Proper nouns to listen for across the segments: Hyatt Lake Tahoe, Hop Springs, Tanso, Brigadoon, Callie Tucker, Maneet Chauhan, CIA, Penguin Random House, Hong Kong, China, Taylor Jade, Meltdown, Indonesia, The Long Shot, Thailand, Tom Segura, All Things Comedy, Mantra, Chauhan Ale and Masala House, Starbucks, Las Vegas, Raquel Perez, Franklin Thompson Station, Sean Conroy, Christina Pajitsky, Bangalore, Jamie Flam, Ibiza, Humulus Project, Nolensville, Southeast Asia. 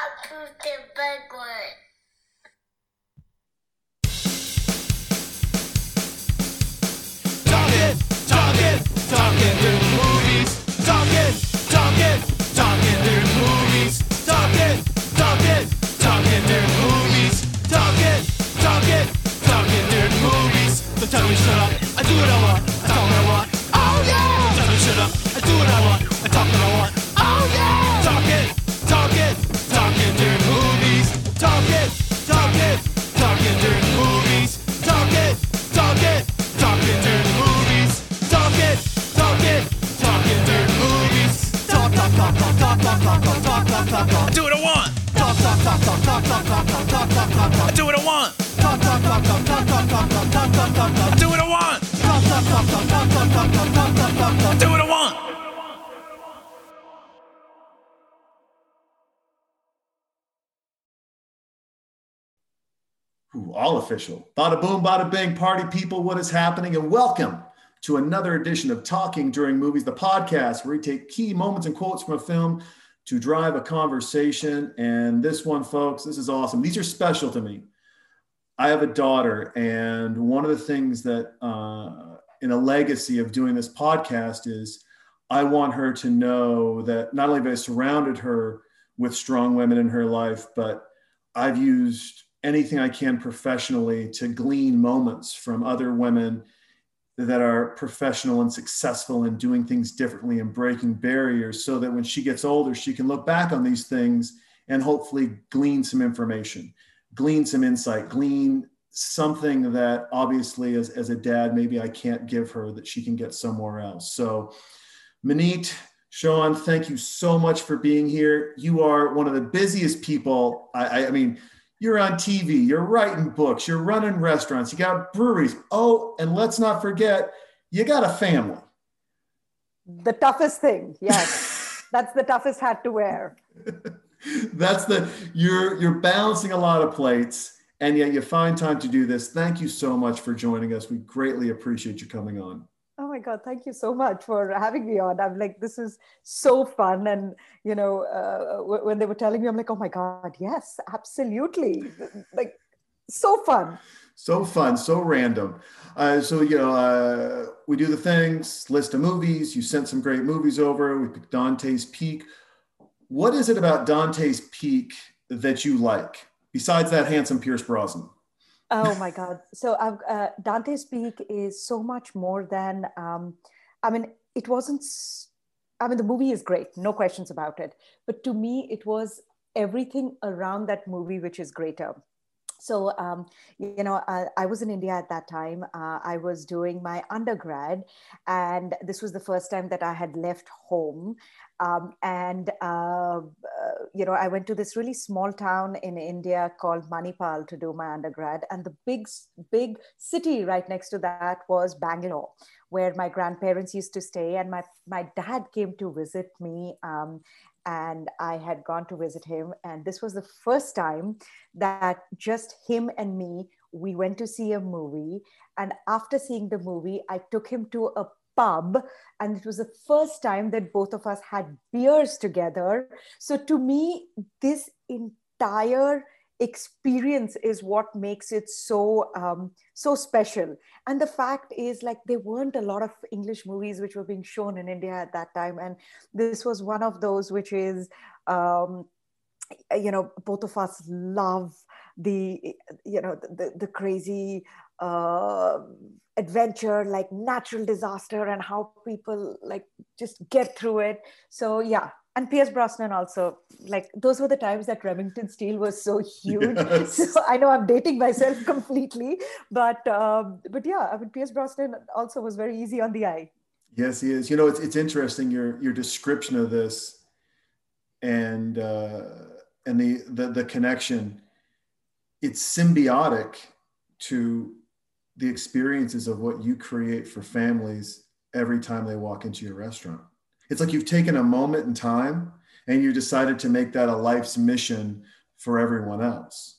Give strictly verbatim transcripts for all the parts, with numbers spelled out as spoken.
up to the big one. Talking, talking, talking through movies. Talking, talking, talking through movies. Talking, talking, talking through movies. Talking, talking, talking through movies. So tell me shut up, I do what I want, I talk what I want. Oh yeah! Tell me shut up, I do what I want, I talk what I want. Oh yeah! Talking, talking, talking during movies. Talking, talking, talking during movies. Talking, talking, talking during movies. Talking, talking, talking during movies. Talk, talk, talk, talk, talk, talk, talk, talk, talk, talk, talk, talk. Do what I want. Talk, talk, talk, talk, talk, talk, talk, talk, talk, talk, talk, talk. Do what I want. Talk, talk, talk, talk, talk, talk, talk, talk, talk, talk, talk. Do what I want. Talk, talk, talk, talk, talk, talk, talk, talk, talk, talk. Do what I want. Ooh, all official. Bada boom, bada bing, party people, what is happening? And welcome to another edition of Talking During Movies, the podcast where we take key moments and quotes from a film to drive a conversation. And this one, folks, this is awesome. These are special to me. I have a daughter, and one of the things that uh, in a legacy of doing this podcast is I want her to know that not only have I surrounded her with strong women in her life, but I've used anything I can professionally to glean moments from other women that are professional and successful and doing things differently and breaking barriers so that when she gets older, she can look back on these things and hopefully glean some information, glean some insight, glean something that obviously as, as a dad, maybe I can't give her that she can get somewhere else. So Maneet, Chauhan, thank you so much for being here. You are one of the busiest people. I, I, I mean, you're on T V, you're writing books, you're running restaurants, you got breweries. Oh, and let's not forget, you got a family. The toughest thing, yes. That's the toughest hat to wear. That's the, you're you're balancing a lot of plates, and yet you find time to do this. Thank you so much for joining us. We greatly appreciate you coming on. Oh my God, thank you so much for having me on. I'm like, this is so fun. And, you know, uh, w- when they were telling me, I'm like, oh my God, yes, absolutely. Like, so fun. So fun, so random. Uh, so, you know, uh, we do the things, list of movies. You sent some great movies over. We picked Dante's Peak. What is it about Dante's Peak that you like, besides that handsome Pierce Brosnan? Oh my God. So I've, uh, Dante's Peak is so much more than, um, I mean, it wasn't, I mean, the movie is great, no questions about it. But to me, it was everything around that movie, which is greater. So, um, you know, I, I was in India at that time. Uh, I was doing my undergrad, and this was the first time that I had left home. Um, and, uh, uh, you know, I went to this really small town in India called Manipal to do my undergrad. And the big, big city right next to that was Bangalore, where my grandparents used to stay. And my, my dad came to visit me, um, and I had gone to visit him. And this was the first time that just him and me, we went to see a movie. And after seeing the movie, I took him to a pub, and it was the first time that both of us had beers together. So to me, this entire experience is what makes it so um, so special. And the fact is, like, there weren't a lot of English movies which were being shown in India at that time, and this was one of those which is, um, you know, both of us love the, you know, the, the crazy uh, adventure, like natural disaster and how people like just get through it. So yeah. And Pierce Brosnan also, like, those were the times that Remington Steel was so huge. Yes. So I know I'm dating myself completely, but um, but yeah, I mean, Pierce Brosnan also was very easy on the eye. Yes, he is. You know, it's it's interesting your your description of this, and uh, and the, the the connection. It's symbiotic to the experiences of what you create for families every time they walk into your restaurant. It's like you've taken a moment in time and you decided to make that a life's mission for everyone else.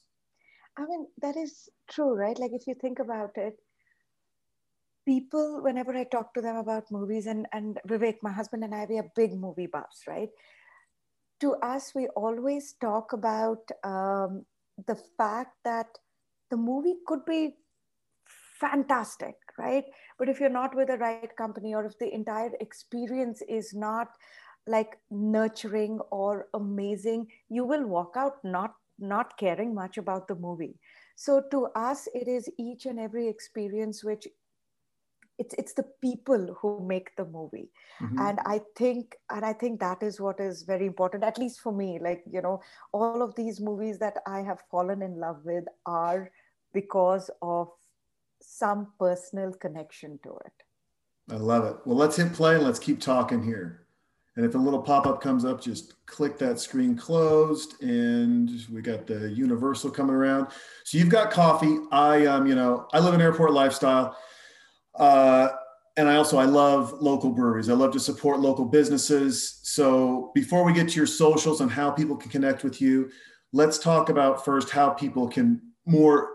I mean, that is true, right? Like, if you think about it, people, whenever I talk to them about movies, and, and Vivek, my husband, and I, we are big movie buffs, right? to us, we always talk about um, the fact that the movie could be fantastic, right? But if you're not with the right company, or if the entire experience is not like nurturing or amazing, you will walk out not, not caring much about the movie. So to us, it is each and every experience, which it's, it's the people who make the movie. Mm-hmm. And I think, and I think that is what is very important, at least for me, like, you know, all of these movies that I have fallen in love with are because of some personal connection to it. I love it. Well, let's hit play and let's keep talking here. And if a little pop-up comes up, just click that screen closed, and we got the Universal coming around. So you've got coffee. I, um, you know, I live an airport lifestyle. Uh, and I also, I love local breweries. I love to support local businesses. So before we get to your socials and how people can connect with you, let's talk about first how people can more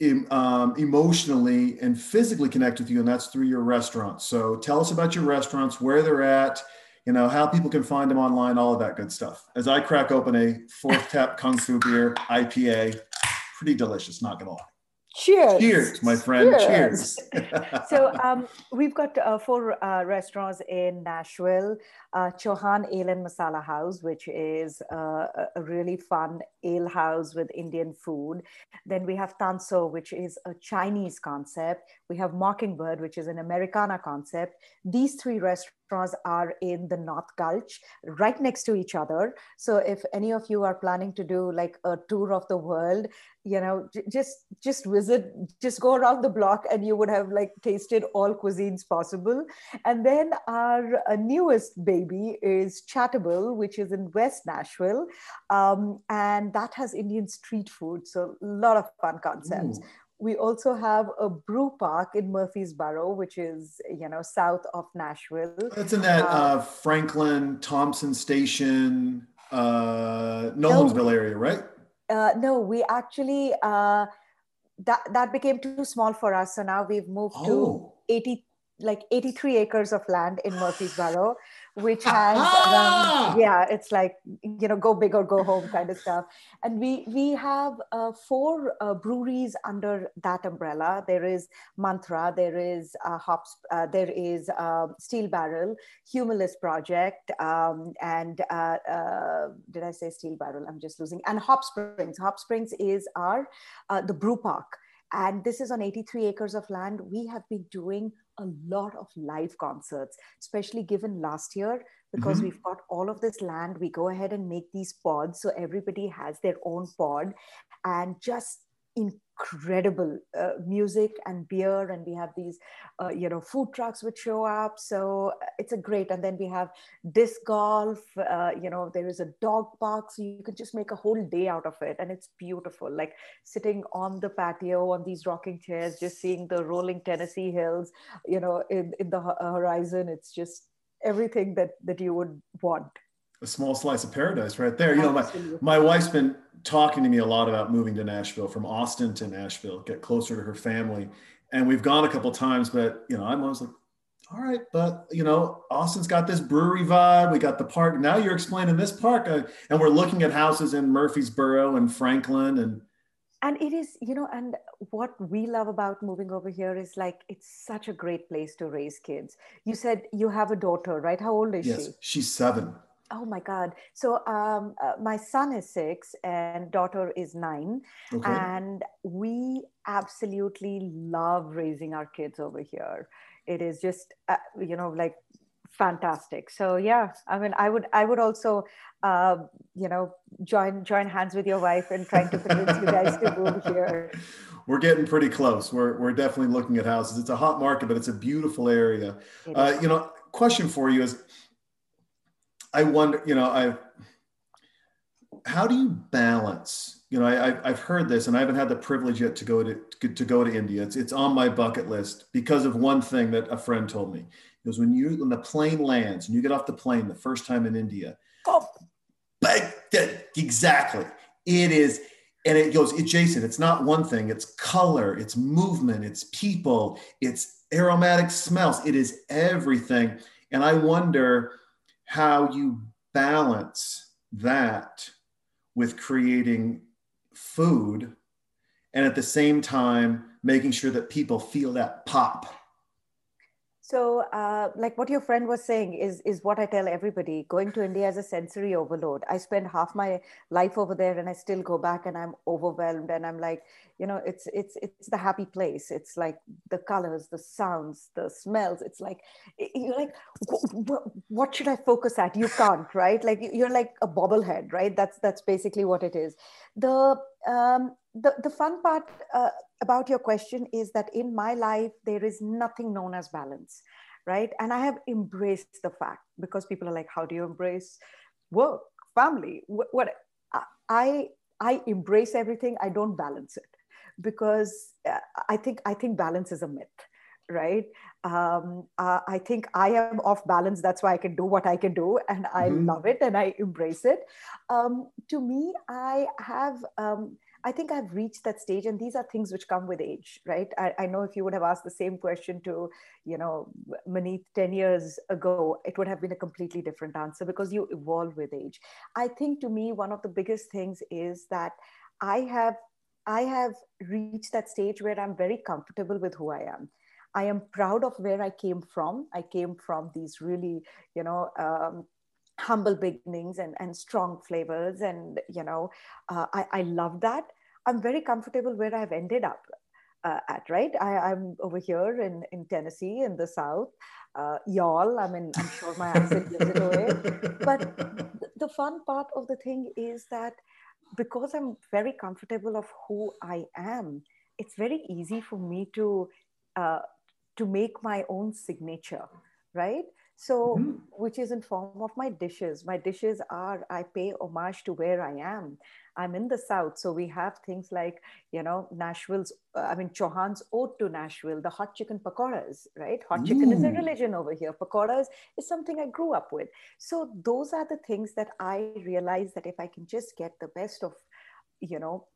em, um, emotionally and physically connect with you. And that's through your restaurants. So tell us about your restaurants, where they're at, you know, how people can find them online, all of that good stuff. As I crack open a Fourth Tap Kung Fu Beer I P A, pretty delicious, not gonna lie. Cheers. Cheers, my friend, cheers. cheers. So um, we've got uh, four uh, restaurants in Nashville. Uh, Chauhan Ale and Masala House, which is uh, a really fun ale house with Indian food. Then we have Tanso, which is a Chinese concept. We have Mockingbird, which is an Americana concept. These three restaurants are in the North Gulch, right next to each other. So if any of you are planning to do like a tour of the world, you know, just just visit, just go around the block, and you would have like tasted all cuisines possible. And then our newest baby is Chattable, which is in West Nashville, um, and that has Indian street food. So a lot of fun concepts. Ooh. We also have a brew park in Murfreesboro, which is, you know, south of Nashville. That's in that uh, uh, Franklin Thompson Station, uh, Nolensville no, area, right? Uh, no, we actually, uh, that, that became too small for us. So now we've moved oh. to eighty, like eighty-three acres of land in Murfreesboro, which has, um, yeah, it's like, you know, go big or go home kind of stuff. And we we have uh, four uh, breweries under that umbrella. There is Mantra, there is uh, Hops, uh, there is uh, Steel Barrel, Humulus Project, um, and uh, uh, did I say Steel Barrel? I'm just losing. And Hop Springs. Hop Springs is our, uh, the brew park. And this is on eighty-three acres of land. We have been doing a lot of live concerts, especially given last year, because mm-hmm. we've got all of this land. We go ahead and make these pods. So everybody has their own pod, and just incredible uh, music and beer. And we have these, uh, you know, food trucks which show up. So it's a great, and then we have disc golf, uh, you know, there is a dog park. So you can just make a whole day out of it. And it's beautiful, like sitting on the patio on these rocking chairs, just seeing the rolling Tennessee hills, you know, in, in the horizon. It's just everything that, that you would want. A small slice of paradise right there. You know, my, my wife's been talking to me a lot about moving to Nashville, from Austin to Nashville, get closer to her family. And we've gone a couple of times, but, you know, I'm always like, all right, but, you know, Austin's got this brewery vibe. We got the park. Now you're explaining this park. Uh, and we're looking at houses in Murfreesboro and Franklin. And And it is, you know, and what we love about moving over here is like, it's such a great place to raise kids. You said you have a daughter, right? How old is yes, she? Yes, she's seven. Oh my God. So um, uh, my son is six and daughter is nine. Okay. And we absolutely love raising our kids over here. It is just, uh, you know, like fantastic. So yeah, I mean, I would, I would also, uh, you know, join, join hands with your wife and trying to convince you guys to move here. We're getting pretty close. We're, we're definitely looking at houses. It's a hot market, but it's a beautiful area. Uh, you know, question for you is, I wonder, you know, I. how do you balance? You know, I, I've heard this, and I haven't had the privilege yet to go to to go to India. It's it's on my bucket list because of one thing that a friend told me. It was when you when the plane lands and you get off the plane the first time in India. Oh, but exactly, it is, and it goes. It, Jason, it's not one thing. It's color. It's movement. It's people. It's aromatic smells. It is everything. And I wonder how you balance that with creating food and at the same time, making sure that people feel that pop. So uh, like what your friend was saying is, is what I tell everybody, going to India is a sensory overload. I spend half my life over there and I still go back and I'm overwhelmed. And I'm like, you know, it's, it's, it's the happy place. It's like the colors, the sounds, the smells. It's like, you're like, what should I focus at? You can't, right? Like you're like a bobblehead, right? That's, that's basically what it is. The, um, the, the fun part, uh, about your question is that in my life, there is nothing known as balance, right? And I have embraced the fact, because people are like, how do you embrace work, family? What, what I, I embrace everything. I don't balance it because I think, I think balance is a myth, right? Um, uh, I think I am off balance. That's why I can do what I can do. And I mm-hmm. love it and I embrace it. Um, to me, I have, um, I think I've reached that stage, and these are things which come with age, right? I, I know if you would have asked the same question to, you know, Maneet ten years ago, it would have been a completely different answer because you evolve with age. I think to me, one of the biggest things is that I have, I have reached that stage where I'm very comfortable with who I am. I am proud of where I came from. I came from these really, you know, um, humble beginnings and, and strong flavors. And, you know, uh, I, I love that. I'm very comfortable where I've ended up uh, at, right? I, I'm over here in, in Tennessee, in the South. Uh, y'all, I mean, I'm sure my accent gives it away. But th- the fun part of the thing is that because I'm very comfortable of who I am, it's very easy for me to, uh, to make my own signature, right? So, mm-hmm. which is in form of my dishes. My dishes are, I pay homage to where I am. I'm in the South. So we have things like, you know, Nashville's, uh, I mean, Chauhan's Ode to Nashville, the hot chicken pakoras, right? Hot mm. chicken is a religion over here. Pakoras is something I grew up with. So those are the things that I realize that if I can just get the best of, you know,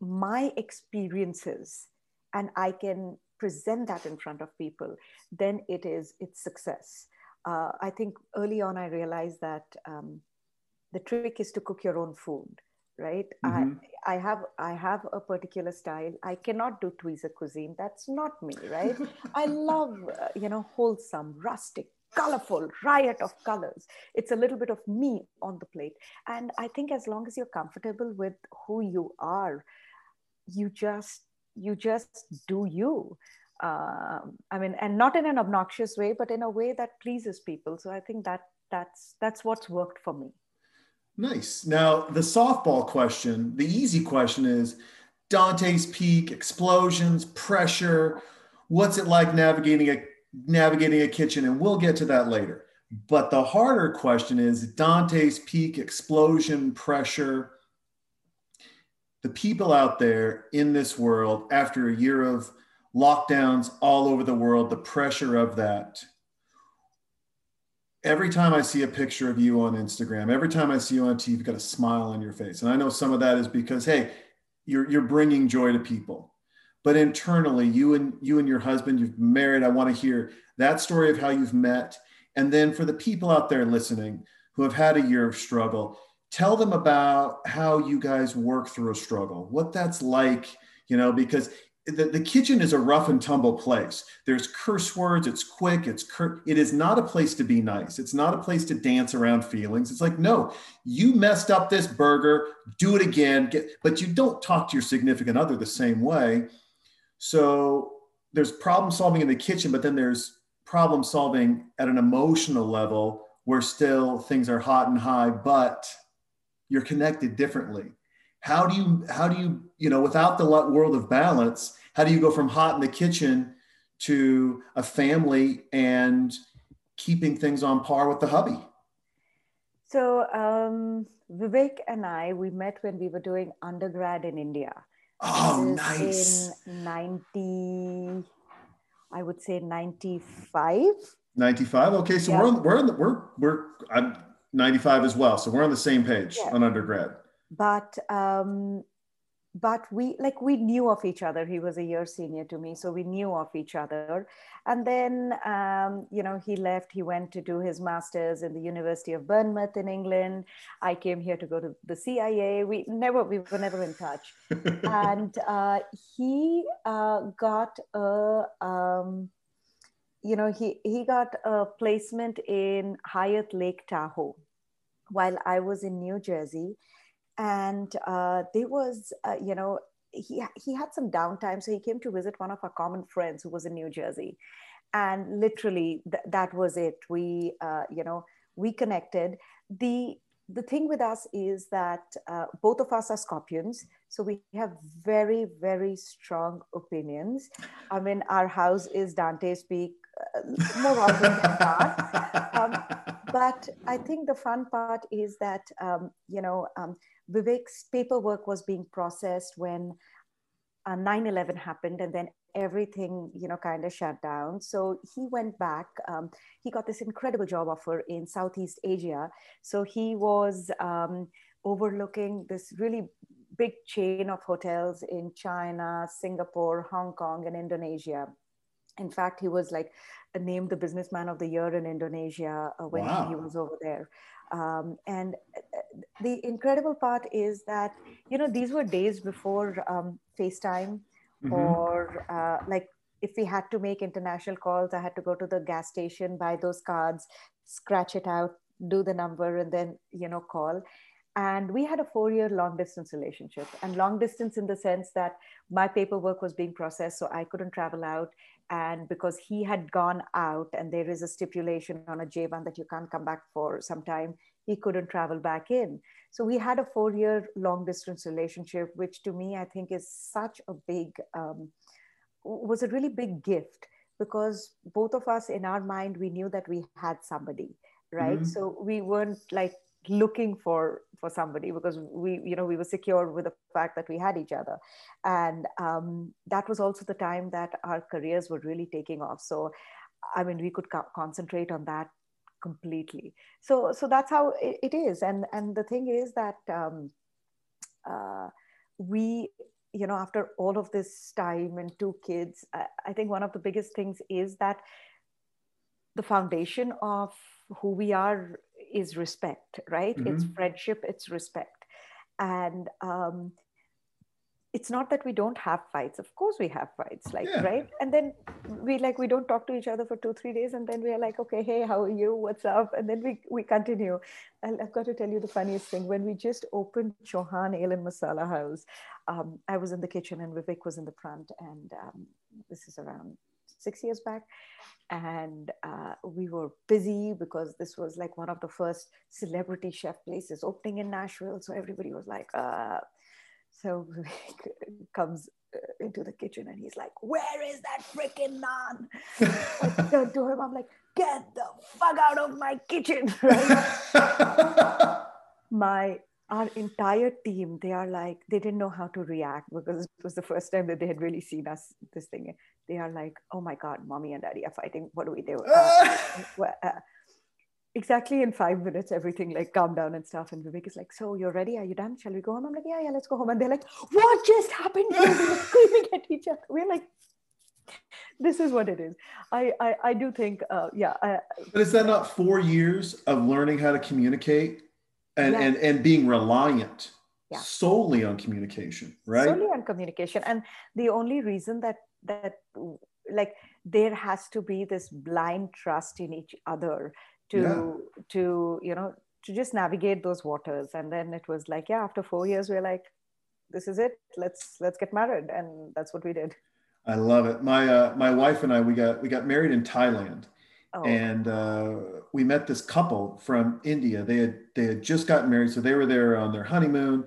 my experiences and I can present that in front of people, then it is, it's success. Uh, I think early on, I realized that um, the trick is to cook your own food, right? Mm-hmm. I, I have I have a particular style. I cannot do tweezer cuisine. That's not me, right? I love, uh, you know, wholesome, rustic, colorful, riot of colors. It's a little bit of me on the plate. And I think as long as you're comfortable with who you are, you just, you just do you. Um, I mean, and not in an obnoxious way, but in a way that pleases people. So I think that that's that's what's worked for me. Nice. Now, the softball question, the easy question is Dante's Peak, explosions, pressure. What's it like navigating a navigating a kitchen? And we'll get to that later. But the harder question is Dante's Peak, explosion, pressure. The people out there in this world, after a year of lockdowns all over the world, the pressure of that. Every time I see a picture of you on Instagram, every time I see you on T V, you've got a smile on your face. And I know some of that is because, hey, you're, you're bringing joy to people. But internally, you and, you and your husband, you've married. I want to hear that story of how you've met. And then for the people out there listening who have had a year of struggle, tell them about how you guys work through a struggle, what that's like, you know, because The, the kitchen is a rough and tumble place. There's curse words. It's quick. It's cur- it is not a place to be nice. It's not a place to dance around feelings. It's like, no, you messed up this burger. Do it again. Get, but you don't talk to your significant other the same way. So there's problem solving in the kitchen, but then there's problem solving at an emotional level where still things are hot and high, but you're connected differently. How do you, how do you, you know, without the world of balance, how do you go from hot in the kitchen to a family and keeping things on par with the hubby? So um, Vivek and I, we met when we were doing undergrad in India. Oh, nice. In ninety, I would say ninety-five. ninety-five. Okay. So yeah. we're, on, we're, on the, we're, we're, I'm ninety-five as well. So we're on the same page yeah. on undergrad. But um, but we, like, we knew of each other. He was a year senior to me, so we knew of each other. And then, um, you know, he left, he went to do his master's in the University of Bournemouth in England. I came here to go to the C I A. We never, we were never in touch. And uh, he uh, got a, um, you know, he, he got a placement in Hyatt Lake Tahoe while I was in New Jersey. And uh, there was, uh, you know, he he had some downtime. So he came to visit one of our common friends who was in New Jersey. And literally th- that was it. We, uh, you know, we connected. The, the thing with us is that uh, both of us are Scorpions. So we have very, very strong opinions. I mean, our house is Dante's Peak, uh, more often than not. Um, but I think the fun part is that, um, you know, um, Vivek's paperwork was being processed when uh, nine eleven happened, and then everything, you know, kind of shut down. So he went back, um, he got this incredible job offer in Southeast Asia. So he was um, overlooking this really big chain of hotels in China, Singapore, Hong Kong, and Indonesia. In fact, he was like named the businessman of the year in Indonesia uh, when wow. he was over there. Um, and the incredible part is that, you know, these were days before um, FaceTime mm-hmm. or uh, like if we had to make international calls, I had to go to the gas station, buy those cards, scratch it out, do the number, and then, you know, call. And we had a four-year long-distance relationship, and long-distance in the sense that my paperwork was being processed, so I couldn't travel out. And because he had gone out, and there is a stipulation on a J one that you can't come back for some time, he couldn't travel back in. So we had a four-year long-distance relationship, which to me, I think is such a big, um, was a really big gift, because both of us in our mind, we knew that we had somebody, right? Mm-hmm. So we weren't like, looking for for somebody, because we you know we were secure with the fact that we had each other. And um, that was also the time that our careers were really taking off, so I mean we could co- concentrate on that completely. So so that's how it, it is. And and the thing is that um, uh, we you know after all of this time and two kids, I, I think one of the biggest things is that the foundation of who we are is respect, right? Mm-hmm. It's friendship, it's respect. And um, it's not that we don't have fights. Of course we have fights, like, yeah. right? And then we like, we don't talk to each other for two, three days. And then we are like, okay, hey, how are you? What's up? And then we, we continue. And I've got to tell you the funniest thing. When we just opened Chauhan Ale and Masala House, um, I was in the kitchen and Vivek was in the front. And um, this is around six years back. And uh, we were busy because this was like one of the first celebrity chef places opening in Nashville. So everybody was like, uh, so comes into the kitchen and he's like, where is that freaking naan? I turned to him, I'm like, get the fuck out of my kitchen. Right? my Our entire team, they are like, they didn't know how to react because it was the first time that they had really seen us, this thing. They are like, oh my God, mommy and daddy are fighting. What do we do? Uh, uh, exactly in five minutes, everything like calm down and stuff. And Vivek is like, so you're ready? Are you done? Shall we go home? I'm like, yeah, yeah, let's go home. And they're like, what just happened? They were screaming at each other. We're like, this is what it is. I I, I do think, uh, yeah. I, but is that not four years of learning how to communicate? And, yeah. and and being reliant yeah. solely on communication, right? Solely on communication. And the only reason that, that like, there has to be this blind trust in each other to, yeah. to you know, to just navigate those waters. And then it was like, yeah, after four years, we're like, this is it. Let's, let's get married. And that's what we did. I love it. My, uh, my wife and I, we got, we got married in Thailand. Oh. And uh, we met this couple from India. They had they had just gotten married, so they were there on their honeymoon.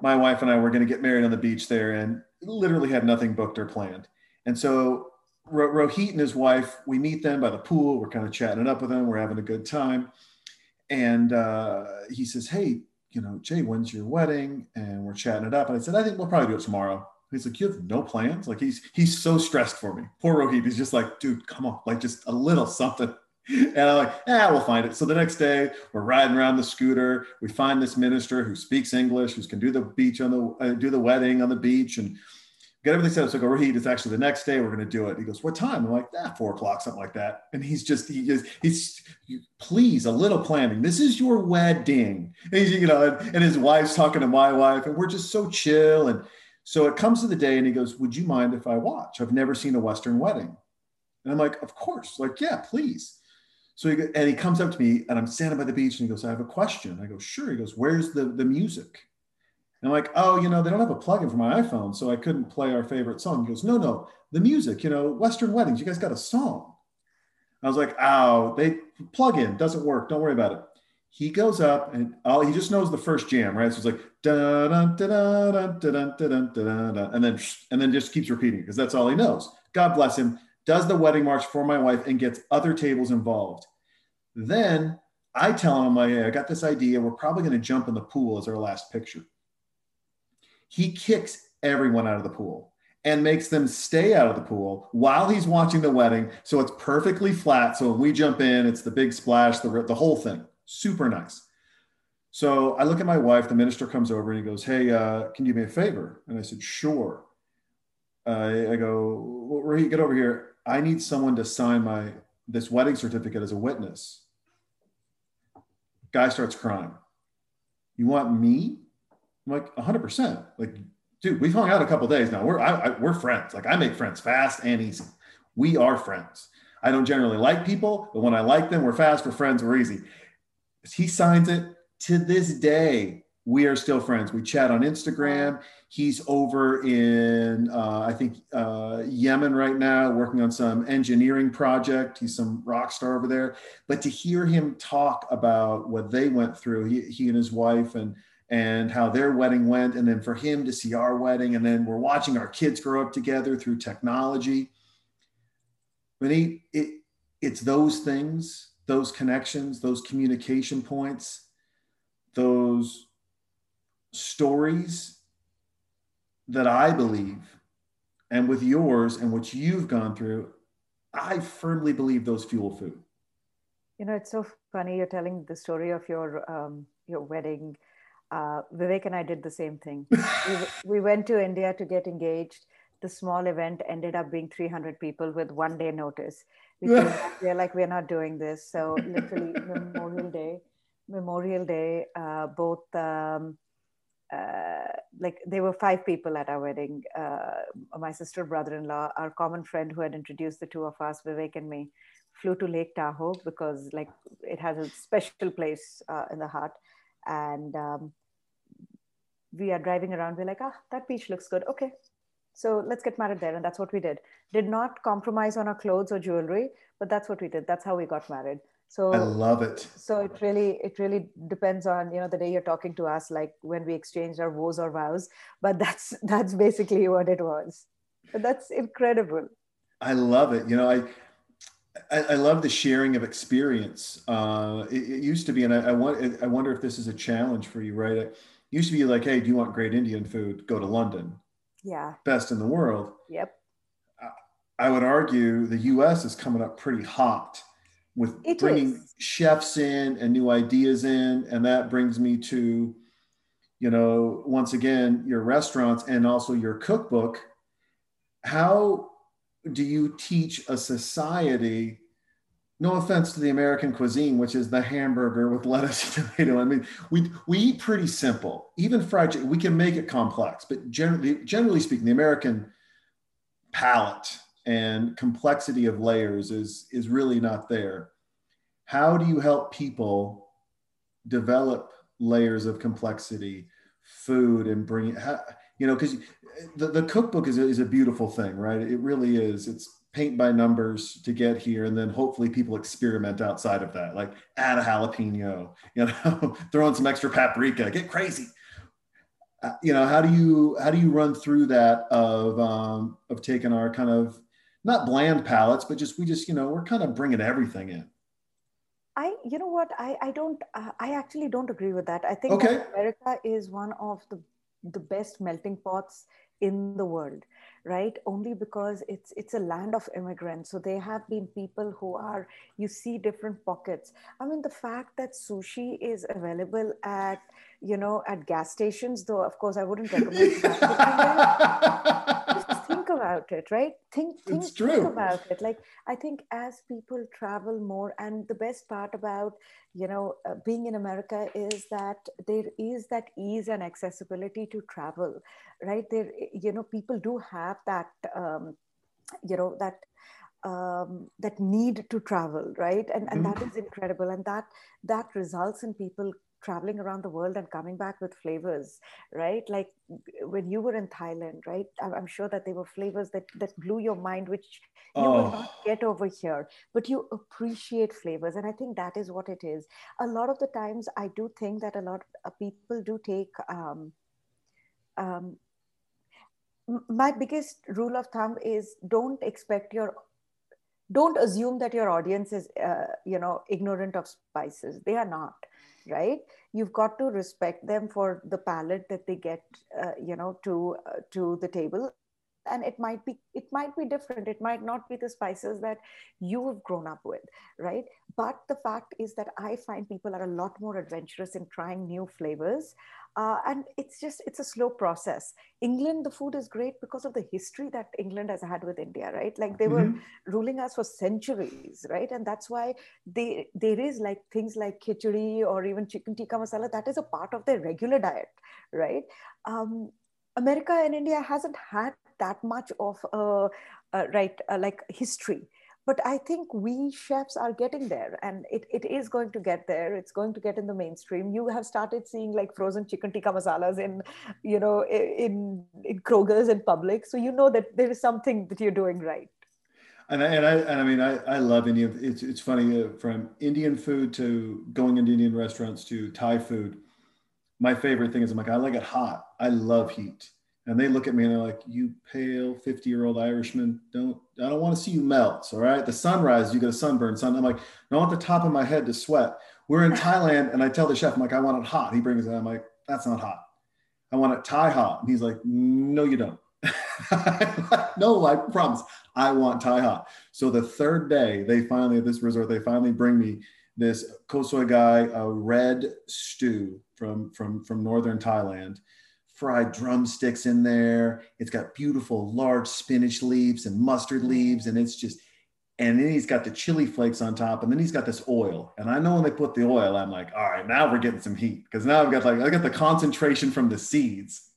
My wife and I were going to get married on the beach there, and literally had nothing booked or planned. And so Ro- Rohit and his wife, we meet them by the pool. We're kind of chatting it up with them. We're having a good time. And uh, he says, "Hey, you know, Jay, when's your wedding?" And we're chatting it up. And I said, "I think we'll probably do it tomorrow." He's like, you have no plans? Like he's he's so stressed for me. Poor Rohit. He's just like, dude, come on, like just a little something. And I'm like, ah, we'll find it. So the next day we're riding around the scooter. We find this minister who speaks English, who can do the beach on the, uh, do the wedding on the beach, and get everything set up. So I go, Rohit, it's actually the next day we're going to do it. He goes, what time? I'm like, ah, four o'clock, something like that. And he's just, he is, he's, please, a little planning. This is your wedding. And, you know, and, and his wife's talking to my wife, and we're just so chill. And so it comes to the day and he goes, would you mind if I watch? I've never seen a Western wedding. And I'm like, of course. Like, yeah, please. So he, and he comes up to me and I'm standing by the beach and he goes, I have a question. I go, sure. He goes, where's the, the music? And I'm like, oh, you know, they don't have a plug-in for my iPhone, so I couldn't play our favorite song. He goes, no, no, the music, you know, Western weddings, you guys got a song. I was like, oh, they plug in, doesn't work. Don't worry about it. He goes up and oh, he just knows the first jam, right? So it's like, da da da da da da da da, and then and then just keeps repeating because that's all he knows. God bless him. Does the wedding march for my wife and gets other tables involved. Then I tell him, I'm like, hey, I got this idea. We're probably going to jump in the pool as our last picture. He kicks everyone out of the pool and makes them stay out of the pool while he's watching the wedding. So it's perfectly flat. So when we jump in, it's the big splash, the, the whole thing. Super nice. So I look at my wife, the minister comes over and he goes, hey, uh, can you do me a favor? And I said, sure. Uh, I go, well, Rohit, get over here. I need someone to sign my, this wedding certificate as a witness. Guy starts crying. You want me? I'm like, one hundred percent. Like, dude, we've hung out a couple of days now. We're, I, I, we're friends. Like, I make friends fast and easy. We are friends. I don't generally like people, but when I like them, we're fast, we're friends, we're easy. He signs it. To this day, we are still friends. We chat on Instagram. He's over in, uh, I think, uh, Yemen right now, working on some engineering project. He's some rock star over there. But to hear him talk about what they went through, he, he and his wife, and and how their wedding went, and then for him to see our wedding, and then we're watching our kids grow up together through technology. Maneet, it, it's those things, those connections, those communication points, those stories that I believe, and with yours and what you've gone through, I firmly believe those fuel food. You know, it's so funny. You're telling the story of your, um, your wedding. Uh, Vivek and I did the same thing. we, we went to India to get engaged. The small event ended up being three hundred people with one day notice. We we're like, we're not doing this. So literally Memorial Day, Memorial Day, uh, both, um, Uh, like there were five people at our wedding, uh, my sister, brother-in-law, our common friend who had introduced the two of us, Vivek and me, flew to Lake Tahoe because like it has a special place uh, in the heart. And um, we are driving around. We're like, ah, that beach looks good. Okay, so let's get married there. And that's what we did. Did not compromise on our clothes or jewelry, but that's what we did. That's how we got married. So I love it. So it really, it really depends on, you know, the day you're talking to us, like when we exchanged our woes or vows, but that's, that's basically what it was. But that's incredible. I love it. You know, I, I, I love the sharing of experience. Uh, it, it used to be, and I, I want, I wonder if this is a challenge for you, right? It used to be like, hey, do you want great Indian food? Go to London. Yeah. Best in the world. Yep. I, I would argue the U S is coming up pretty hot with it bringing is. chefs in and new ideas in. And that brings me to, you know, once again, your restaurants and also your cookbook. How do you teach a society, no offense to the American cuisine, which is the hamburger with lettuce and tomato. I mean, we, we eat pretty simple, even fried chicken. We can make it complex, but generally, generally speaking, the American palate and complexity of layers is, is really not there. How do you help people develop layers of complexity, food, and bring it, how, you know, because the, the cookbook is a, is a beautiful thing, right? It really is. It's paint by numbers to get here. And then hopefully people experiment outside of that, like add a jalapeno, you know, throw in some extra paprika, get crazy. Uh, you know, how do you, how do you run through that of, um, of taking our kind of, not bland palettes, but just, we just, you know, we're kind of bringing everything in. I, you know what, I, I don't, uh, I actually don't agree with that. I think okay. America is one of the, the best melting pots in the world, right? Only because it's it's a land of immigrants. So there have been people who are, you see different pockets. I mean, the fact that sushi is available at, you know, at gas stations, though, of course, I wouldn't recommend that. Just think about it, right? Think, think, it's true. think about it. Like, I think as people travel more, and the best part about, you know, uh, being in America is that there is that ease and accessibility to travel, right? There, you know, people do have that, um, you know, that, um, that need to travel, right? And, and mm. that is incredible. And that, that results in people traveling around the world and coming back with flavors, right? Like when you were in Thailand, right? I'm sure that there were flavors that, that blew your mind, which you oh. will not get over here, but you appreciate flavors. And I think that is what it is. A lot of the times I do think that a lot of people do take, um, um, my biggest rule of thumb is don't expect your Don't assume that your audience is, uh, you know, ignorant of spices. They are not, right? You've got to respect them for the palate that they get, uh, you know, to uh, to the table, and it might be it might be different. It might not be the spices that you have grown up with, right? But the fact is that I find people are a lot more adventurous in trying new flavors, uh, and it's just it's a slow process. England, the food is great because of the history that England has had with India, right? Like they mm-hmm. were ruling us for centuries, right? And that's why they there is like things like khichdi or even chicken tikka masala that is a part of their regular diet, right? Um, America and India hasn't had that much of a, a right a, like history, but I think we chefs are getting there, and it, it is going to get there. It's going to get in the mainstream. You have started seeing like frozen chicken tikka masalas in, you know, in, in Kroger's and Publix. So you know that there is something that you're doing right. And I, and I, and I mean, I, I love India. It's, it's funny, uh, from Indian food to going into Indian restaurants to Thai food. My favorite thing is I'm like, I like it hot. I love heat. And they look at me and they're like, you pale fifty-year-old Irishman, don't, I don't want to see you melt, all right? The sunrise, you get a sunburn. Sun. I'm like, I want the top of my head to sweat. We're in Thailand, and I tell the chef, I'm like, I want it hot. He brings it, I'm like, that's not hot. I want it Thai hot. And he's like, no, you don't. No, I promise, I want Thai hot. So the third day, they finally, at this resort, they finally bring me this Khao Soi Gai, a red stew from, from, from northern Thailand. Fried drumsticks in there. It's got beautiful large spinach leaves and mustard leaves. And it's just, and then he's got the chili flakes on top. And then he's got this oil. And I know when they put the oil, I'm like, all right, now we're getting some heat. Cause now I've got like, I got the concentration from the seeds.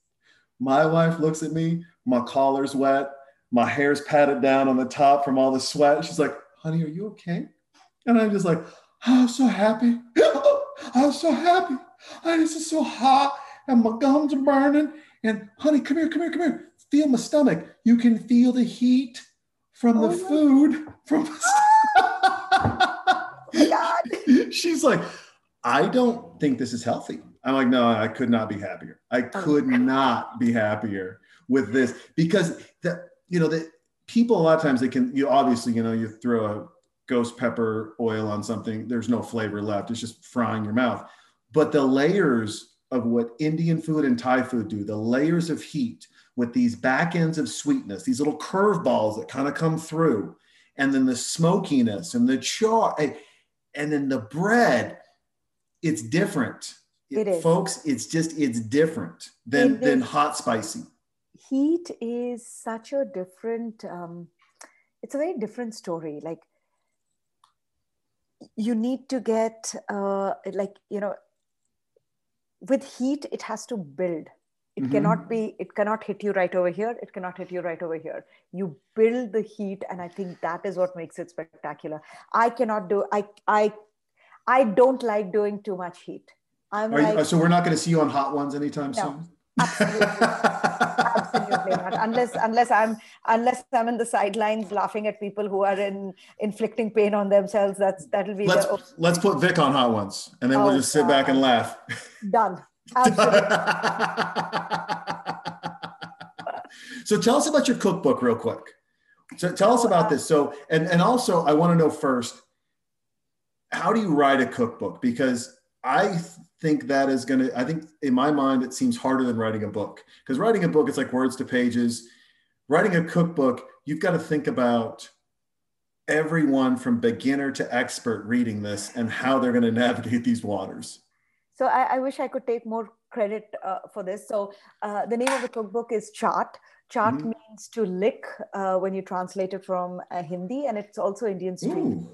My wife looks at me, my collar's wet, my hair's patted down on the top from all the sweat. She's like, honey, are you okay? And I'm just like, oh, I'm so happy. I'm so happy. Oh, this is so hot. And my gums are burning, and honey, come here, come here, come here. Feel my stomach. You can feel the heat from oh the my food. From my God. She's like, I don't think this is healthy. I'm like, no, I could not be happier. I could oh. not be happier with this, because the, you know, the people, a lot of times they can, you obviously, you know, you throw a ghost pepper oil on something, there's no flavor left. It's just frying your mouth. But the layers of what Indian food and Thai food do, the layers of heat with these back ends of sweetness, these little curveballs that kind of come through, and then the smokiness and the char, and then the bread, it's different. It is. Folks, it's just, it's different than, it than hot spicy. Heat is such a different, um, it's a very different story. Like you need to get uh, like, you know, with heat, it has to build. It mm-hmm. cannot be, it cannot hit you right over here. It cannot hit you right over here. You build the heat. And I think that is what makes it spectacular. I cannot do, I, I, I don't like doing too much heat. I'm Are like, you, so we're not going to see you on Hot Ones anytime no, soon? Absolutely, absolutely not. Unless, unless I'm, unless I'm in the sidelines laughing at people who are in inflicting pain on themselves. That's, that'll be, let's, the, let's put Vic on Hot Ones and then oh, we'll just sit uh, back and laugh. Done. So tell us about your cookbook real quick. So tell us about this. So, and, and also I want to know first, how do you write a cookbook? Because I think that is going to, I think in my mind, it seems harder than writing a book, because writing a book, it's like words to pages. Writing a cookbook, you've got to think about everyone from beginner to expert reading this and how they're going to navigate these waters. So I, I wish I could take more credit uh, for this. So uh, the name of the cookbook is Chaat. Chaat mm-hmm. means to lick uh, when you translate it from uh, Hindi, and it's also Indian street Ooh. food.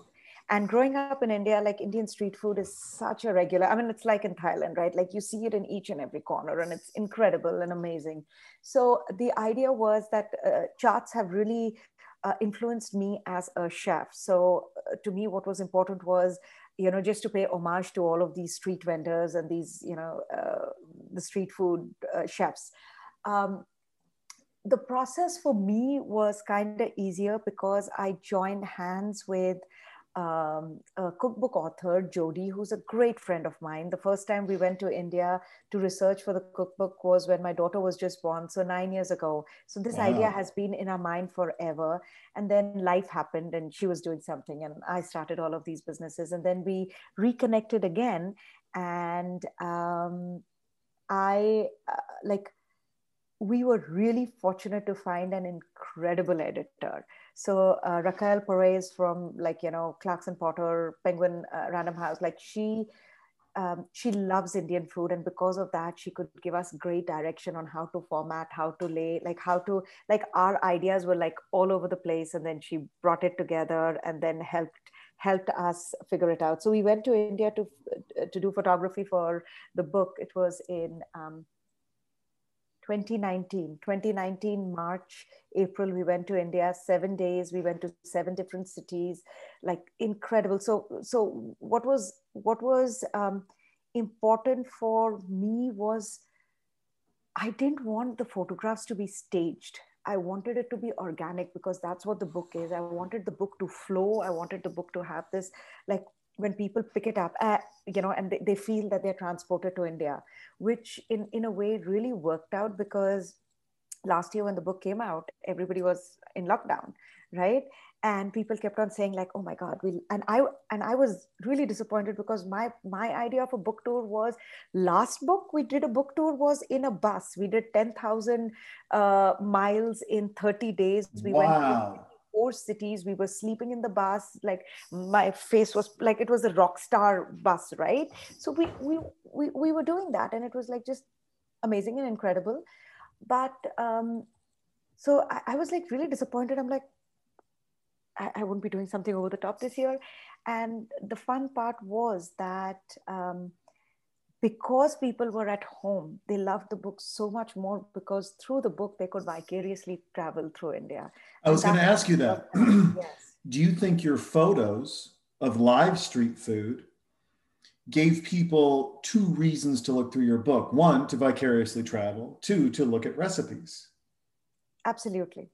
And growing up in India, like Indian street food is such a regular, I mean, it's like in Thailand, right? Like you see it in each and every corner, and it's incredible and amazing. So the idea was that uh, Chaats have really uh, influenced me as a chef. So uh, to me, what was important was, you know, just to pay homage to all of these street vendors and these, you know, uh, the street food uh, chefs. Um, the process for me was kind of easier because I joined hands with Um, a cookbook author, Jodi, who's a great friend of mine. The first time we went to India to research for the cookbook was when my daughter was just born, so nine years ago. So this wow. idea has been in our mind forever. And then life happened and she was doing something and I started all of these businesses. And then we reconnected again. And um, I, uh, like, we were really fortunate to find an incredible editor. So uh, Raquel Perez from like, you know, Clarkson Potter, Penguin uh, Random House, like she, um, she loves Indian food. And because of that, she could give us great direction on how to format, how to lay, like how to, like our ideas were like all over the place. And then she brought it together and then helped, helped us figure it out. So we went to India to, to do photography for the book. It was in um, twenty nineteen, twenty nineteen, March, April, we went to India, seven days, we went to seven different cities, like incredible. So, so what was, what was um, important for me was, I didn't want the photographs to be staged. I wanted it to be organic because that's what the book is. I wanted the book to flow. I wanted the book to have this, like when people pick it up, uh, you know, and they, they feel that they're transported to India, which in, in a way really worked out because last year when the book came out, everybody was in lockdown, right? And people kept on saying like, oh my God, we, and I, and I was really disappointed because my, my idea of a book tour was last book, we did a book tour was in a bus. We did ten thousand uh, miles in thirty days. We wow. went to four cities, we were sleeping in the bus, like my face was like, it was a rock star bus, right? So we, we, we, we were doing that and it was like just amazing and incredible. But um, so I, I was like really disappointed. I'm like, I, I wouldn't be doing something over the top this year. And the fun part was that um, because people were at home, they loved the book so much more because through the book, they could vicariously travel through India. I was going to ask you that. Yes. Do you think your photos of live street food gave people two reasons to look through your book? One, to vicariously travel. Two, to look at recipes. Absolutely.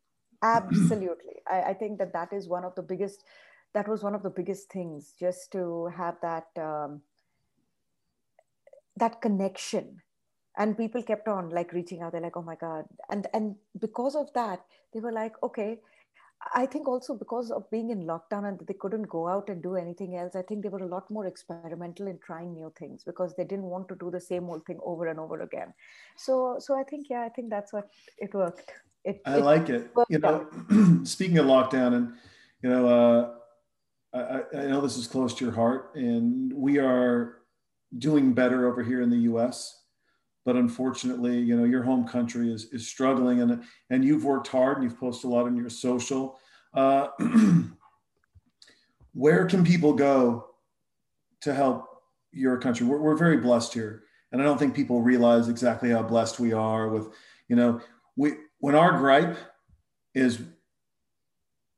Absolutely. I, I think that that is one of the biggest, that was one of the biggest things, just to have that, um, that connection. And people kept on like reaching out. They're like, oh my God. And, and because of that, they were like, okay, I think also because of being in lockdown and they couldn't go out and do anything else, I think they were a lot more experimental in trying new things because they didn't want to do the same old thing over and over again. So, so I think, yeah, I think that's what it worked. It, I it like it. You know, speaking of lockdown and, you know, uh, I, I know this is close to your heart and we are doing better over here in the U S, but unfortunately, you know, your home country is, is struggling and, and you've worked hard and you've posted a lot on your social. Uh, where can people go to help your country? We're, we're very blessed here. And I don't think people realize exactly how blessed we are with, you know, we, when our gripe is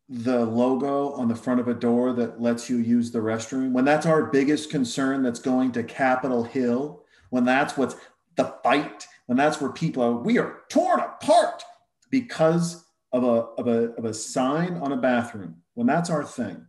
the logo on the front of a door that lets you use the restroom, when that's our biggest concern that's going to Capitol Hill, when that's what's the fight, when that's where people are, we are torn apart because of a, of a, of a sign on a bathroom, when that's our thing,